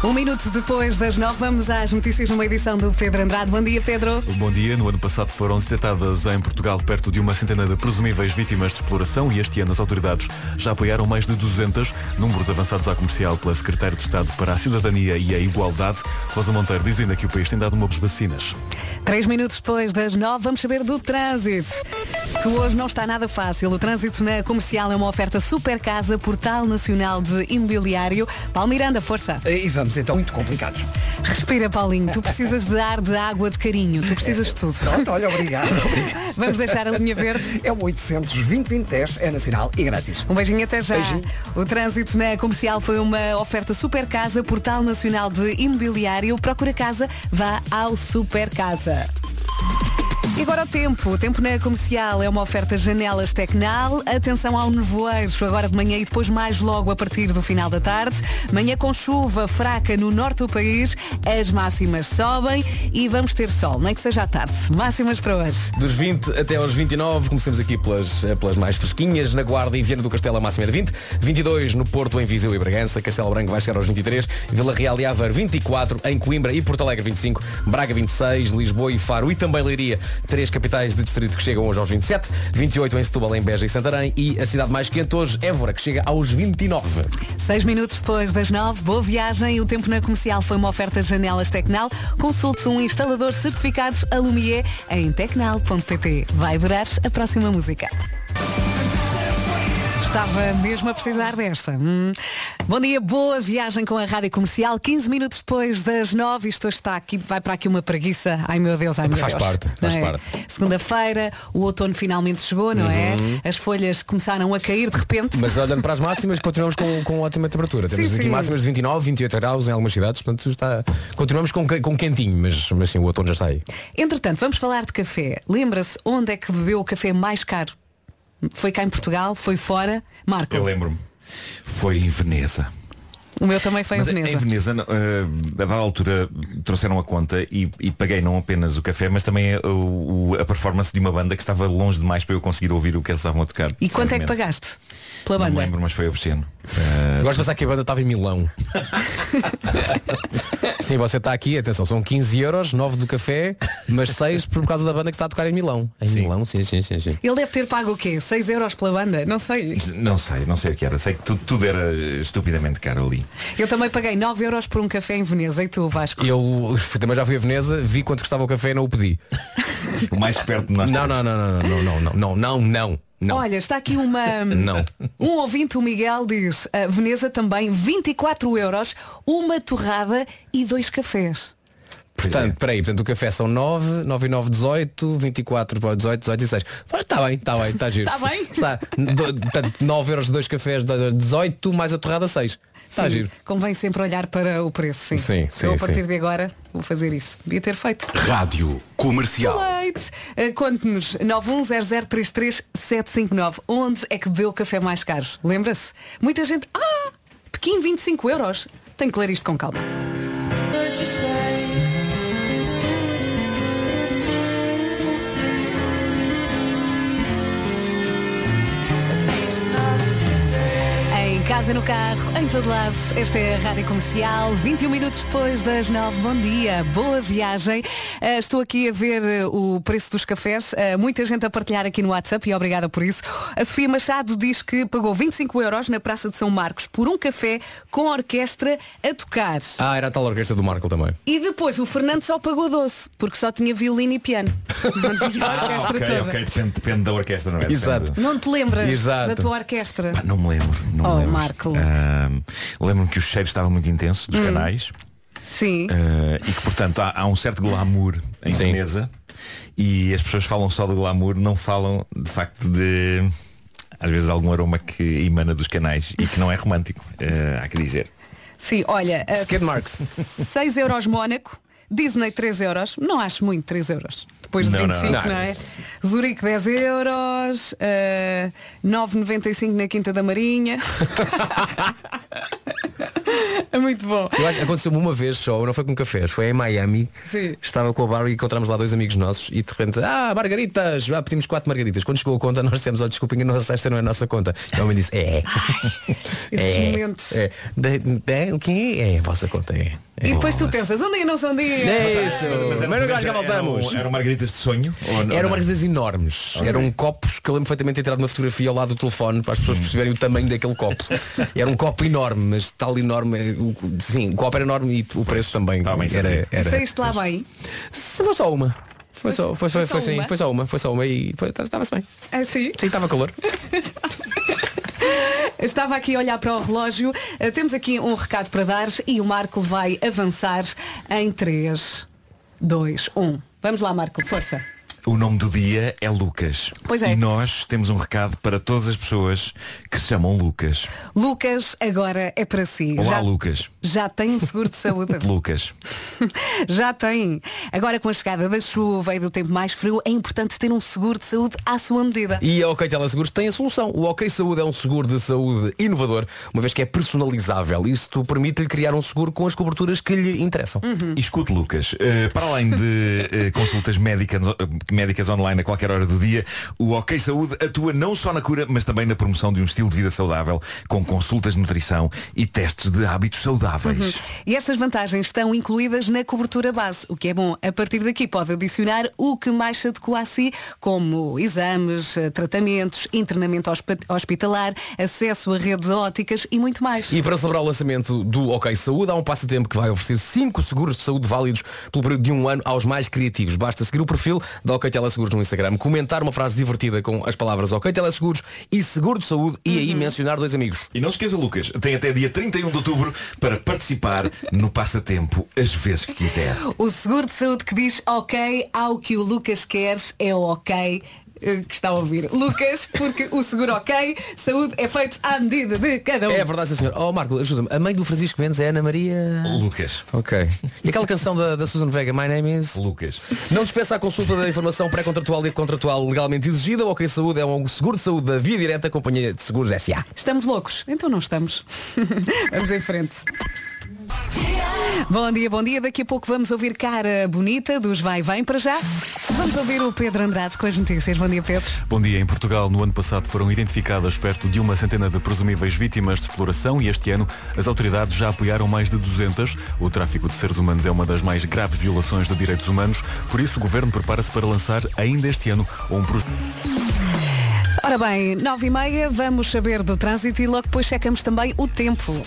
Um minuto depois das nove, vamos às notícias numa edição do Pedro Andrade. Bom dia, Pedro. Bom dia. No ano passado foram detectadas em Portugal perto de uma centena de presumíveis vítimas de exploração e este ano as autoridades já apoiaram mais de duzentas, números avançados à Comercial pela Secretária de Estado para a Cidadania e a Igualdade, Rosa Monteiro, dizendo que o país tem dado novas vacinas. Três minutos depois das nove, vamos saber do trânsito, que hoje não está nada fácil. O trânsito na Comercial é uma oferta Super Casa, Portal Nacional de Imobiliário. Paulo Miranda, força. E vamos então. Muito complicados. Respira, Paulinho. Tu precisas de ar, de água, de carinho. Tu precisas de tudo. Pronto, olha, obrigado. Vamos deixar a linha verde. É o oitocentos, vinte, vinte, dez, é nacional e grátis. Um beijinho, até já. Beijinho. O trânsito na Comercial foi uma oferta Super Casa, Portal Nacional de Imobiliário. Procura casa, vá ao Super Casa. E agora o tempo. O tempo na Comercial é uma oferta Janelas Tecnal. Atenção ao nevoeiro agora de manhã e depois mais logo a partir do final da tarde. Manhã com chuva fraca no norte do país. As máximas sobem e vamos ter sol, nem que seja à tarde. Máximas para hoje. Dos vinte até aos vinte e nove. Começamos aqui pelas, pelas mais fresquinhas. Na Guarda e Viana do Castelo a máxima é de vinte. vinte e dois no Porto, em Viseu e Bragança. Castelo Branco vai chegar aos vinte e três. Vila Real e Aveiro vinte e quatro. Em Coimbra e Porto Alegre vinte e cinco. Braga vinte e seis. Lisboa e Faro e também Leiria. Três capitais de distrito que chegam hoje aos vinte e sete, vinte e oito em Setúbal, em Beja e Santarém e a cidade mais quente hoje, Évora, que chega aos vinte e nove. Seis minutos depois das nove, boa viagem. O tempo na Comercial foi uma oferta Janelas Tecnal. Consulte um instalador certificado Alumier em tecnal ponto pt. Vai durar a próxima música. Estava mesmo a precisar desta. Hum. Bom dia, boa viagem com a Rádio Comercial. quinze minutos depois das nove, isto está aqui, vai para aqui uma preguiça. Ai meu Deus, ai meu Deus. Faz parte, faz parte. Segunda-feira, o outono finalmente chegou, não uhum. é? As folhas começaram a cair de repente. Mas olhando para as máximas, continuamos com, com ótima temperatura. Temos sim, aqui sim. máximas de vinte e nove, vinte e oito graus em algumas cidades, portanto está... continuamos com, com quentinho, mas, mas sim, o outono já está aí. Entretanto, vamos falar de café. Lembra-se onde é que bebeu o café mais caro? Foi cá em Portugal? Foi fora? Marco? Eu lembro-me. Foi em Veneza. O meu também foi em Mas Veneza. Em Veneza, uh, a dada altura, trouxeram a conta e, e paguei não apenas o café, mas também a, o, a performance de uma banda que estava longe demais para eu conseguir ouvir o que eles estavam a tocar. E quanto é que pagaste pela banda? Não lembro, mas foi obsceno. Uh... Gosto de pensar que a banda estava em Milão. Sim, você está aqui, atenção, são quinze euros, nove do café, mas seis por causa da banda que está a tocar em Milão. Em sim. Milão, sim, sim, sim, sim. Ele deve ter pago o quê? seis euros pela banda? Não sei. Não sei, não sei o que era. Sei que tudo, tudo era estupidamente caro ali. Eu também paguei nove euros por um café em Veneza. E tu, Vasco? Eu também já fui a Veneza, vi quanto custava o café e não o pedi. O mais perto de nós. Não, não, não, não, não, não, não, não, não. Não. Olha, está aqui uma não. um ouvinte, o Miguel, diz a Veneza também, vinte e quatro euros, uma torrada e dois cafés. Portanto, espera é. aí, portanto o café são nove, nove e nove, dezoito, vinte e quatro, dezoito, dezoito e seis. Está bem, está bem, está giro. Está bem? Está, do, portanto, nove euros de dois cafés, dezoito mais a torrada seis. Está sim, giro. Convém sempre olhar para o preço, sim. Sim, sim. Eu a partir sim. de agora vou fazer isso. Devia ter feito. Rádio Comercial. Uh, Conte-nos, nove um zero zero três três sete cinco nove. Onde é que bebeu o café mais caro? Lembra-se? Muita gente. Ah! Pequim, vinte e cinco euros. Tenho que ler isto com calma. Casa, no carro, em todo lado. Esta é a Rádio Comercial, vinte e um minutos depois das nove. Bom dia, boa viagem. Uh, estou aqui a ver uh, o preço dos cafés. Uh, muita gente a partilhar aqui no WhatsApp e obrigada por isso. A Sofia Machado diz que pagou vinte e cinco euros na Praça de São Marcos por um café com a orquestra a tocar. Ah, era a tal orquestra do Marco também. E depois o Fernando só pagou doce, porque só tinha violino e piano. Não tinha a orquestra ah, okay, toda. Okay. Depende, depende da orquestra, não é? Exato. Depende. Não te lembras Exato. da tua orquestra? Pá, não me lembro. Não oh, me lembro. Marco. Uh, lembro-me que o cheiro estava muito intenso dos hum. canais. Sim. Uh, e que portanto há, há um certo glamour em Sim. mesa. E as pessoas falam só do glamour, não falam de facto de às vezes algum aroma que emana dos canais e que não é romântico, uh, há que dizer. Sim, olha, uh, Skid Marks. seis euros Mónaco, Disney três euros. Não acho muito três euros. Depois de não, vinte e cinco, não, não. não é? Zurique dez euros, uh, nove vírgula noventa e cinco na Quinta da Marinha. É muito bom. Eu acho que aconteceu-me uma vez só, não foi com cafés, foi em Miami. Sim. Estava com a Bárbara e encontramos lá dois amigos nossos e de repente, ah, margaritas, já pedimos quatro margaritas. Quando chegou a conta, nós dissemos, ó, oh, desculpem, a nossa cesta não é a nossa conta. E o homem disse, é. Ai, esses é, momentos. É. De, de, o que é? É a vossa conta, é. E depois tu pensas, um dia não são dias. É isso. Mas era, mas era, voltamos. Eram margaritas de sonho? Ou eram margaritas enormes. Okay. Eram copos que eu lembro perfeitamente de ter tirado uma fotografia ao lado do telefone para as pessoas perceberem o tamanho daquele copo. Era um copo enorme, mas tal enorme. Sim, o copo era enorme e o preço também. Tá, era, era. Saíste lá bem? Se foi só uma. Foi só, foi, foi, foi, foi, foi, sim, foi só uma. Foi só uma e estava-se bem. É, sim? Sim, estava calor. Estava aqui a olhar para o relógio. uh, Temos aqui um recado para dar e o Marco vai avançar em três, dois, um. Vamos lá, Marco, força. O nome do dia é Lucas. Pois é. E nós temos um recado para todas as pessoas que se chamam Lucas. Lucas agora é para si. Olá, já, Lucas. Já tem um seguro de saúde. Lucas. Já tem. Agora com a chegada da chuva e do tempo mais frio, é importante ter um seguro de saúde à sua medida. E a Ok Teleseguros tem a solução. O Ok Saúde é um seguro de saúde inovador, uma vez que é personalizável. Isto permite-lhe criar um seguro com as coberturas que lhe interessam. Uhum. E escute, Lucas, uh, para além de uh, consultas médicas... Uh, médicas online a qualquer hora do dia, o Ok Saúde atua não só na cura, mas também na promoção de um estilo de vida saudável, com consultas de nutrição e testes de hábitos saudáveis. Uhum. E estas vantagens estão incluídas na cobertura base, o que é bom. A partir daqui pode adicionar o que mais se adequa a si, como exames, tratamentos, internamento hospitalar, acesso a redes óticas e muito mais. E para celebrar o lançamento do Ok Saúde, há um passatempo que vai oferecer cinco seguros de saúde válidos pelo período de um ano aos mais criativos. Basta seguir o perfil da Ok Teleseguros no Instagram, comentar uma frase divertida com as palavras Ok Teleseguros e Seguro de Saúde e aí mencionar dois amigos. E não se esqueça, Lucas, tem até dia trinta e um de outubro para participar no passatempo as vezes que quiser. O seguro de saúde que diz ok ao que o Lucas queres é o ok que está a ouvir. Lucas, porque o seguro ok saúde é feito à medida de cada um. É verdade, senhor. Oh, Marco, ajuda-me. A mãe do Francisco Mendes é Ana Maria... Lucas. Ok. E aquela canção da, da Susan Vega, My Name is... Lucas. Não despeça a consulta da informação pré-contratual e contratual legalmente exigida. O Ok Saúde é um seguro de saúde da Via Direta, a Companhia de Seguros S A. Estamos loucos? Então não estamos. Vamos em frente. Bom dia, bom dia. Daqui a pouco vamos ouvir Cara Bonita dos Vai Vem. Para já vamos ouvir o Pedro Andrade com as notícias. Bom dia, Pedro. Bom dia. Em Portugal, no ano passado, foram identificadas perto de uma centena de presumíveis vítimas de exploração e este ano as autoridades já apoiaram mais de duzentas. O tráfico de seres humanos é uma das mais graves violações de direitos humanos. Por isso, o Governo prepara-se para lançar ainda este ano um projeto. Ora bem, nove e meia, vamos saber do trânsito e logo depois checamos também o tempo.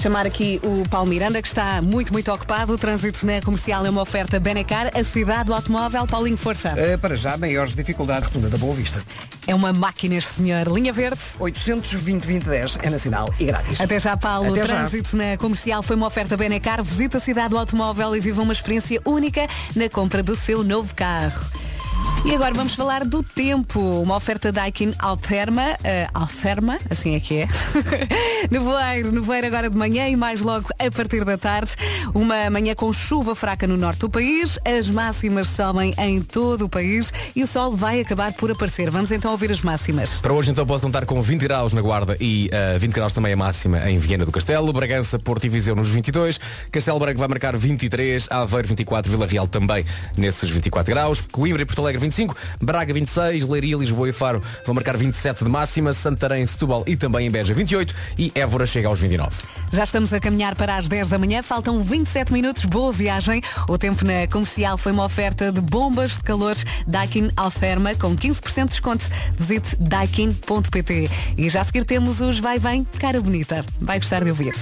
Chamar aqui o Paulo Miranda, que está muito, muito ocupado. O trânsito na Comercial é uma oferta Benacar, a cidade do automóvel. Paulinho, força. É, para já, maiores dificuldades, rotunda da Boa Vista. É uma máquina, este senhor. Linha Verde. oito dois zero, dois zero, dez é nacional e grátis. Até já, Paulo. Até o trânsito já. Na Comercial foi uma oferta Benacar. Visita a cidade do automóvel e viva uma experiência única na compra do seu novo carro. E agora vamos falar do tempo. Uma oferta Daikin Altherma, uh, Altherma, assim é que é. Nevoeiro, nevoeiro agora de manhã e mais logo a partir da tarde. Uma manhã com chuva fraca no norte do país. As máximas sobem em todo o país e o sol vai acabar por aparecer. Vamos então ouvir as máximas. Para hoje então pode contar com vinte graus na Guarda e uh, vinte graus também a máxima em Viana do Castelo. Bragança, Porto e Viseu nos vinte e dois. Castelo Branco vai marcar vinte e três. Aveiro vinte e quatro. Vila Real também nesses vinte e quatro graus. Coimbra e Porto Alegre vinte e cinco, Braga vinte e seis, Leiria, Lisboa e Faro vão marcar vinte e sete de máxima, Santarém, Setúbal e também em Beja vinte e oito e Évora chega aos vinte e nove. Já estamos a caminhar para as dez da manhã, faltam vinte e sete minutos, boa viagem. O tempo na Comercial foi uma oferta de bombas de calor Daikin Altherma com quinze por cento de desconto. Visite daikin ponto pt. E já a seguir temos os Vai Vem, Cara Bonita. Vai gostar de ouvir.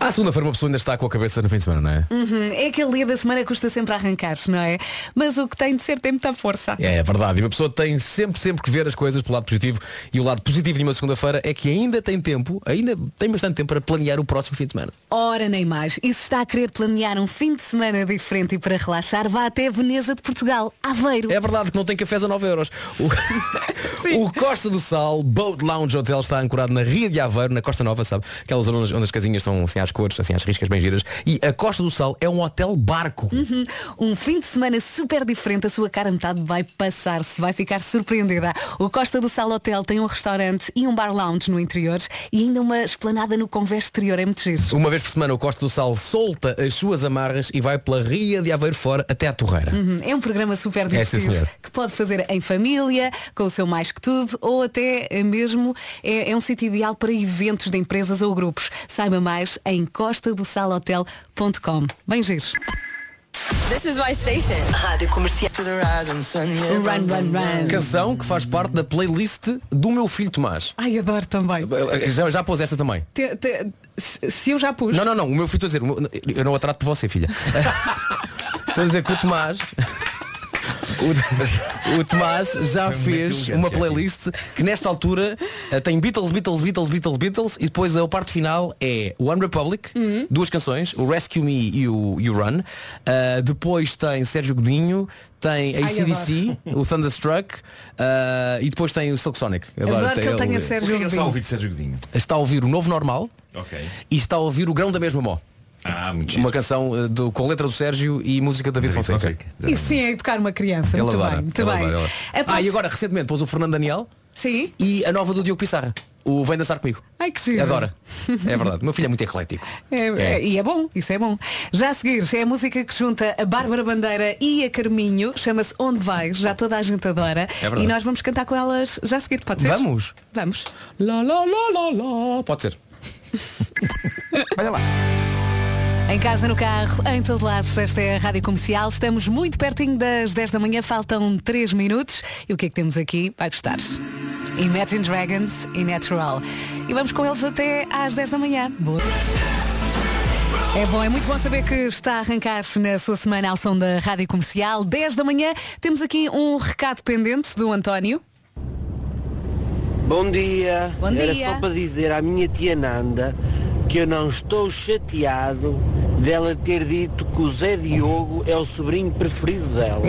À segunda-feira uma pessoa ainda está com a cabeça no fim de semana, não é? Uhum. É aquele dia da semana que custa sempre a arrancar-se, não é? Mas o que tem de ser tem muita força. É, é verdade. E uma pessoa tem sempre, sempre que ver as coisas pelo lado positivo. E o lado positivo de uma segunda-feira é que ainda tem tempo, ainda tem bastante tempo para planear o próximo fim de semana. Ora, nem mais. E se está a querer planear um fim de semana diferente e para relaxar, vá até Veneza de Portugal, Aveiro. É verdade que não tem cafés a nove euros. O, o Costa do Sal, Boat Lounge Hotel, está ancorado na Ria de Aveiro, na Costa Nova, sabe? Aquelas zonas onde as casinhas estão assim às cores, assim às riscas bem giras. E a Costa do Sal é um hotel barco. Uhum. Um fim de semana super diferente. A sua cara metade vai passar-se, vai ficar surpreendida. O Costa do Sal Hotel tem um restaurante e um bar lounge no interior e ainda uma esplanada no convés exterior. É muito giro. Uma vez por semana o Costa do Sal solta as suas amarras e vai pela Ria de Aveiro fora até à Torreira. Uhum. É um programa super divertido é, que pode fazer em família, com o seu mais que tudo, ou até mesmo é, é um sítio ideal para eventos de empresas ou grupos. Saiba mais em costa do sal hotel ponto com. Bem giro. This is my station. Rádio Comercial. Run, run, run. Canção que faz parte da playlist do meu filho Tomás. Ai, adoro também. Já, já pôs esta também? Te, te, se eu já pus. Não, não, não. O meu filho, estou a dizer, eu não a trato de você, filha. Estou a dizer que o Tomás... O, o Tomás já fez uma playlist que nesta altura tem Beatles, Beatles, Beatles, Beatles, Beatles e depois a parte final é One Republic, uhum. duas canções, o Rescue Me e o, e o Run. Uh, depois tem Sérgio Godinho, tem a A C D C, o Thunderstruck uh, e depois tem o Silk Sonic. Adoro, adoro tem, que eu tenha Sérgio Godinho. Está a ouvir Sérgio Godinho? Está a ouvir o Novo Normal, okay. E está a ouvir o Grão da Mesma Mó. Ah, muito uma giro. Canção do, com a letra do Sérgio e música de David Fonseca. E sim, é educar uma criança. Muito adora, bem, muito bem. Adora, adora. Ah, posso... e agora recentemente pôs o Fernando Daniel. Sim. E a nova do Diogo Pissarra, o Vem Dançar Comigo. Ai, que giro. Adora. É verdade. O meu filho é muito eclético. É, é. E é bom, isso é bom. Já a seguir, é a música que junta a Bárbara Bandeira e a Carminho. Chama-se Onde Vais, já toda a gente adora. É verdade. E nós vamos cantar com elas já a seguir, pode ser? Vamos. Vamos. Lá, lá, lá, lá, lá. Pode ser. Olha lá. Em casa, no carro, em todo lado, esta é a Rádio Comercial. Estamos muito pertinho das dez da manhã, faltam três minutos. E o que é que temos aqui? Vai gostar. Imagine Dragons e Natural. E vamos com eles até às dez da manhã. Boa. É bom, é muito bom saber que está a arrancar na sua semana ao som da Rádio Comercial. dez da manhã, temos aqui um recado pendente do António. Bom dia. Bom dia. Era só para dizer à minha tia Nanda que eu não estou chateado dela ter dito que o Zé Diogo é o sobrinho preferido dela,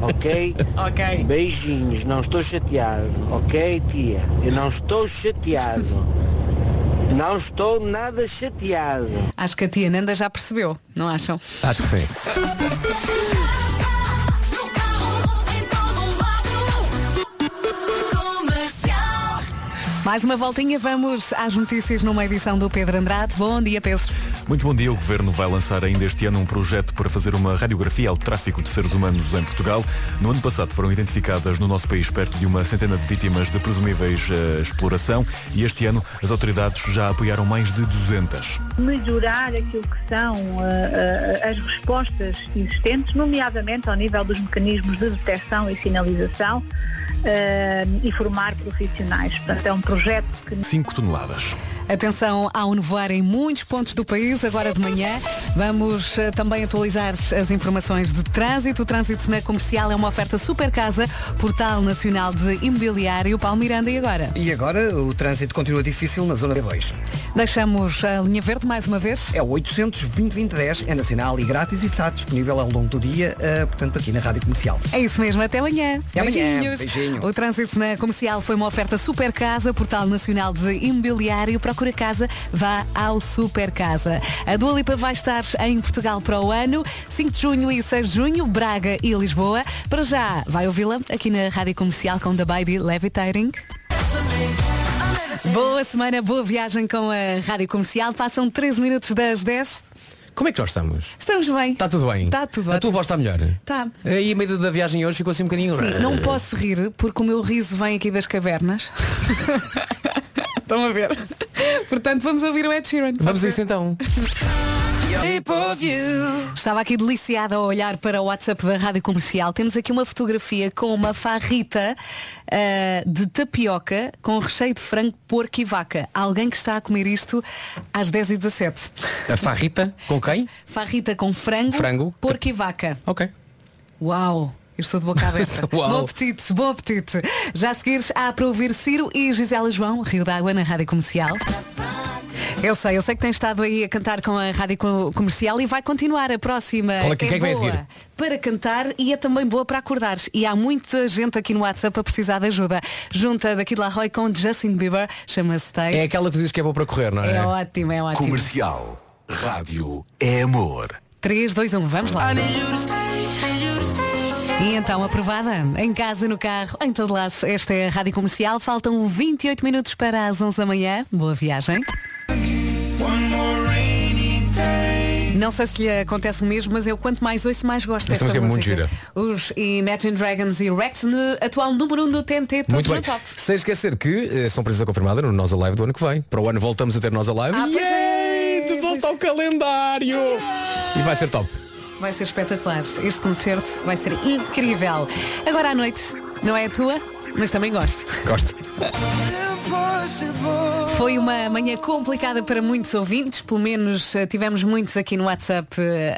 ok? Ok. Beijinhos, não estou chateado, ok, tia? Eu não estou chateado. Não estou nada chateado. Acho que a tia Nanda já percebeu, não acham? Acho que sim. Mais uma voltinha, vamos às notícias numa edição do Pedro Andrade. Bom dia, Pedro. Muito bom dia. O Governo vai lançar ainda este ano um projeto para fazer uma radiografia ao tráfico de seres humanos em Portugal. No ano passado foram identificadas no nosso país perto de uma centena de vítimas de presumíveis uh, exploração e este ano as autoridades já apoiaram mais de duzentas. Melhorar aquilo que são uh, uh, as respostas existentes, nomeadamente ao nível dos mecanismos de detecção e sinalização uh, e formar profissionais. Portanto, é um projeto que... cinco toneladas. Atenção ao nevoeiro em muitos pontos do país, agora de manhã. Vamos uh, também atualizar as informações de trânsito. O trânsito na Comercial é uma oferta Super Casa, portal nacional de imobiliário. Paulo Miranda, e agora? E agora o trânsito continua difícil na zona D dois. Deixamos a linha verde mais uma vez. É o oito zero zero, dois zero, dois zero, um zero, é nacional e grátis e está disponível ao longo do dia, uh, portanto aqui na Rádio Comercial. É isso mesmo, até amanhã. Até Beijinhos. amanhã. Beijinho. O trânsito na Comercial foi uma oferta Super Casa, portal nacional de imobiliário. Procura casa, vá ao Super Casa. A Dua Lipa vai estar em Portugal para o ano, cinco de junho e seis de junho, Braga e Lisboa. Para já, vai ouvi-la aqui na Rádio Comercial com The Baby Levitating. Boa semana, boa viagem com a Rádio Comercial. Passam treze minutos das dez. Como é que nós estamos? Estamos bem. Está tudo bem? Está tudo bem. A tua voz está melhor? Está. E a meio da viagem hoje ficou assim um bocadinho... Sim, não posso rir porque o meu riso vem aqui das cavernas. Estão a ver? Portanto, vamos ouvir o Ed Sheeran. Vamos a isso então. Estava aqui deliciada a olhar para o WhatsApp da Rádio Comercial. Temos aqui uma fotografia com uma farrita uh, de tapioca com recheio de frango, porco e vaca. Alguém que está a comer isto às dez e dezassete. A farrita com quem? Farrita com frango, frango porco t- e vaca. Ok. Uau! Eu estou de boca aberta. Bom apetite, bom apetite. Já a seguir há para ouvir Ciro e Gisela João, Rio d'Água, na Rádio Comercial. Eu sei, eu sei que tem estado aí a cantar com a Rádio Comercial e vai continuar a próxima. Qual é que, que é que vem a seguir? Para cantar e é também boa para acordares. E há muita gente aqui no WhatsApp a precisar de ajuda. Junta daqui de La Roy com Justin Bieber, chama-se Tay. É aquela que tu dizes que é boa para correr, não é? É ótimo, é ótimo. Comercial, rádio é amor. três, dois, um, vamos lá. E então, aprovada? Em casa, no carro, em todo lado. Esta é a Rádio Comercial. Faltam vinte e oito minutos para as onze da manhã. Boa viagem. Não sei se lhe acontece o mesmo, mas eu quanto mais ouço, mais gosto desta música. Muito gira. Os Imagine Dragons e Rex no atual número um do T N T, todos no top. Sem esquecer que são presença confirmada no Nos Alive do ano que vem. Para o ano voltamos a ter Nos Alive. Ah, Yay! De volta ao calendário! Yay! E vai ser top. Vai ser espetacular. Este concerto vai ser incrível. Agora à noite, não é a tua, mas também gosto. Gosto. Foi uma manhã complicada para muitos ouvintes, pelo menos tivemos muitos aqui no WhatsApp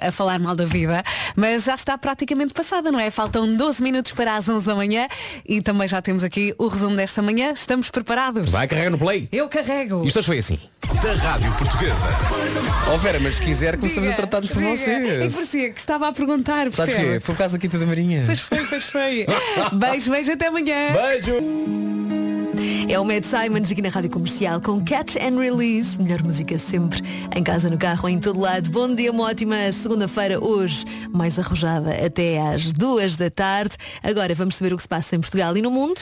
a falar mal da vida, mas já está praticamente passada, não é? Faltam doze minutos para as onze da manhã e também já temos aqui o resumo desta manhã. Estamos preparados? Vai, carrega no play. Eu carrego. Isto hoje foi assim. Da Rádio Portuguesa. Ó oh, Vera, mas se quiser começamos diga, a tratar-nos por diga. vocês. E parecia que estava a perguntar. Sabes o quê? Foi o caso da Quinta da Marinha. Pois foi, pois foi. Beijo, beijo, até amanhã. Beijo. É o Mad Simons aqui na Rádio Comercial com Catch and Release. Melhor música sempre. Em casa, no carro, em todo lado. Bom dia, uma ótima segunda-feira hoje. Mais arrojada até às duas da tarde. Agora vamos saber o que se passa em Portugal e no mundo.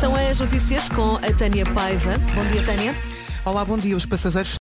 São as notícias com a Tânia Paiva. Bom dia, Tânia. Olá, bom dia. Os passageiros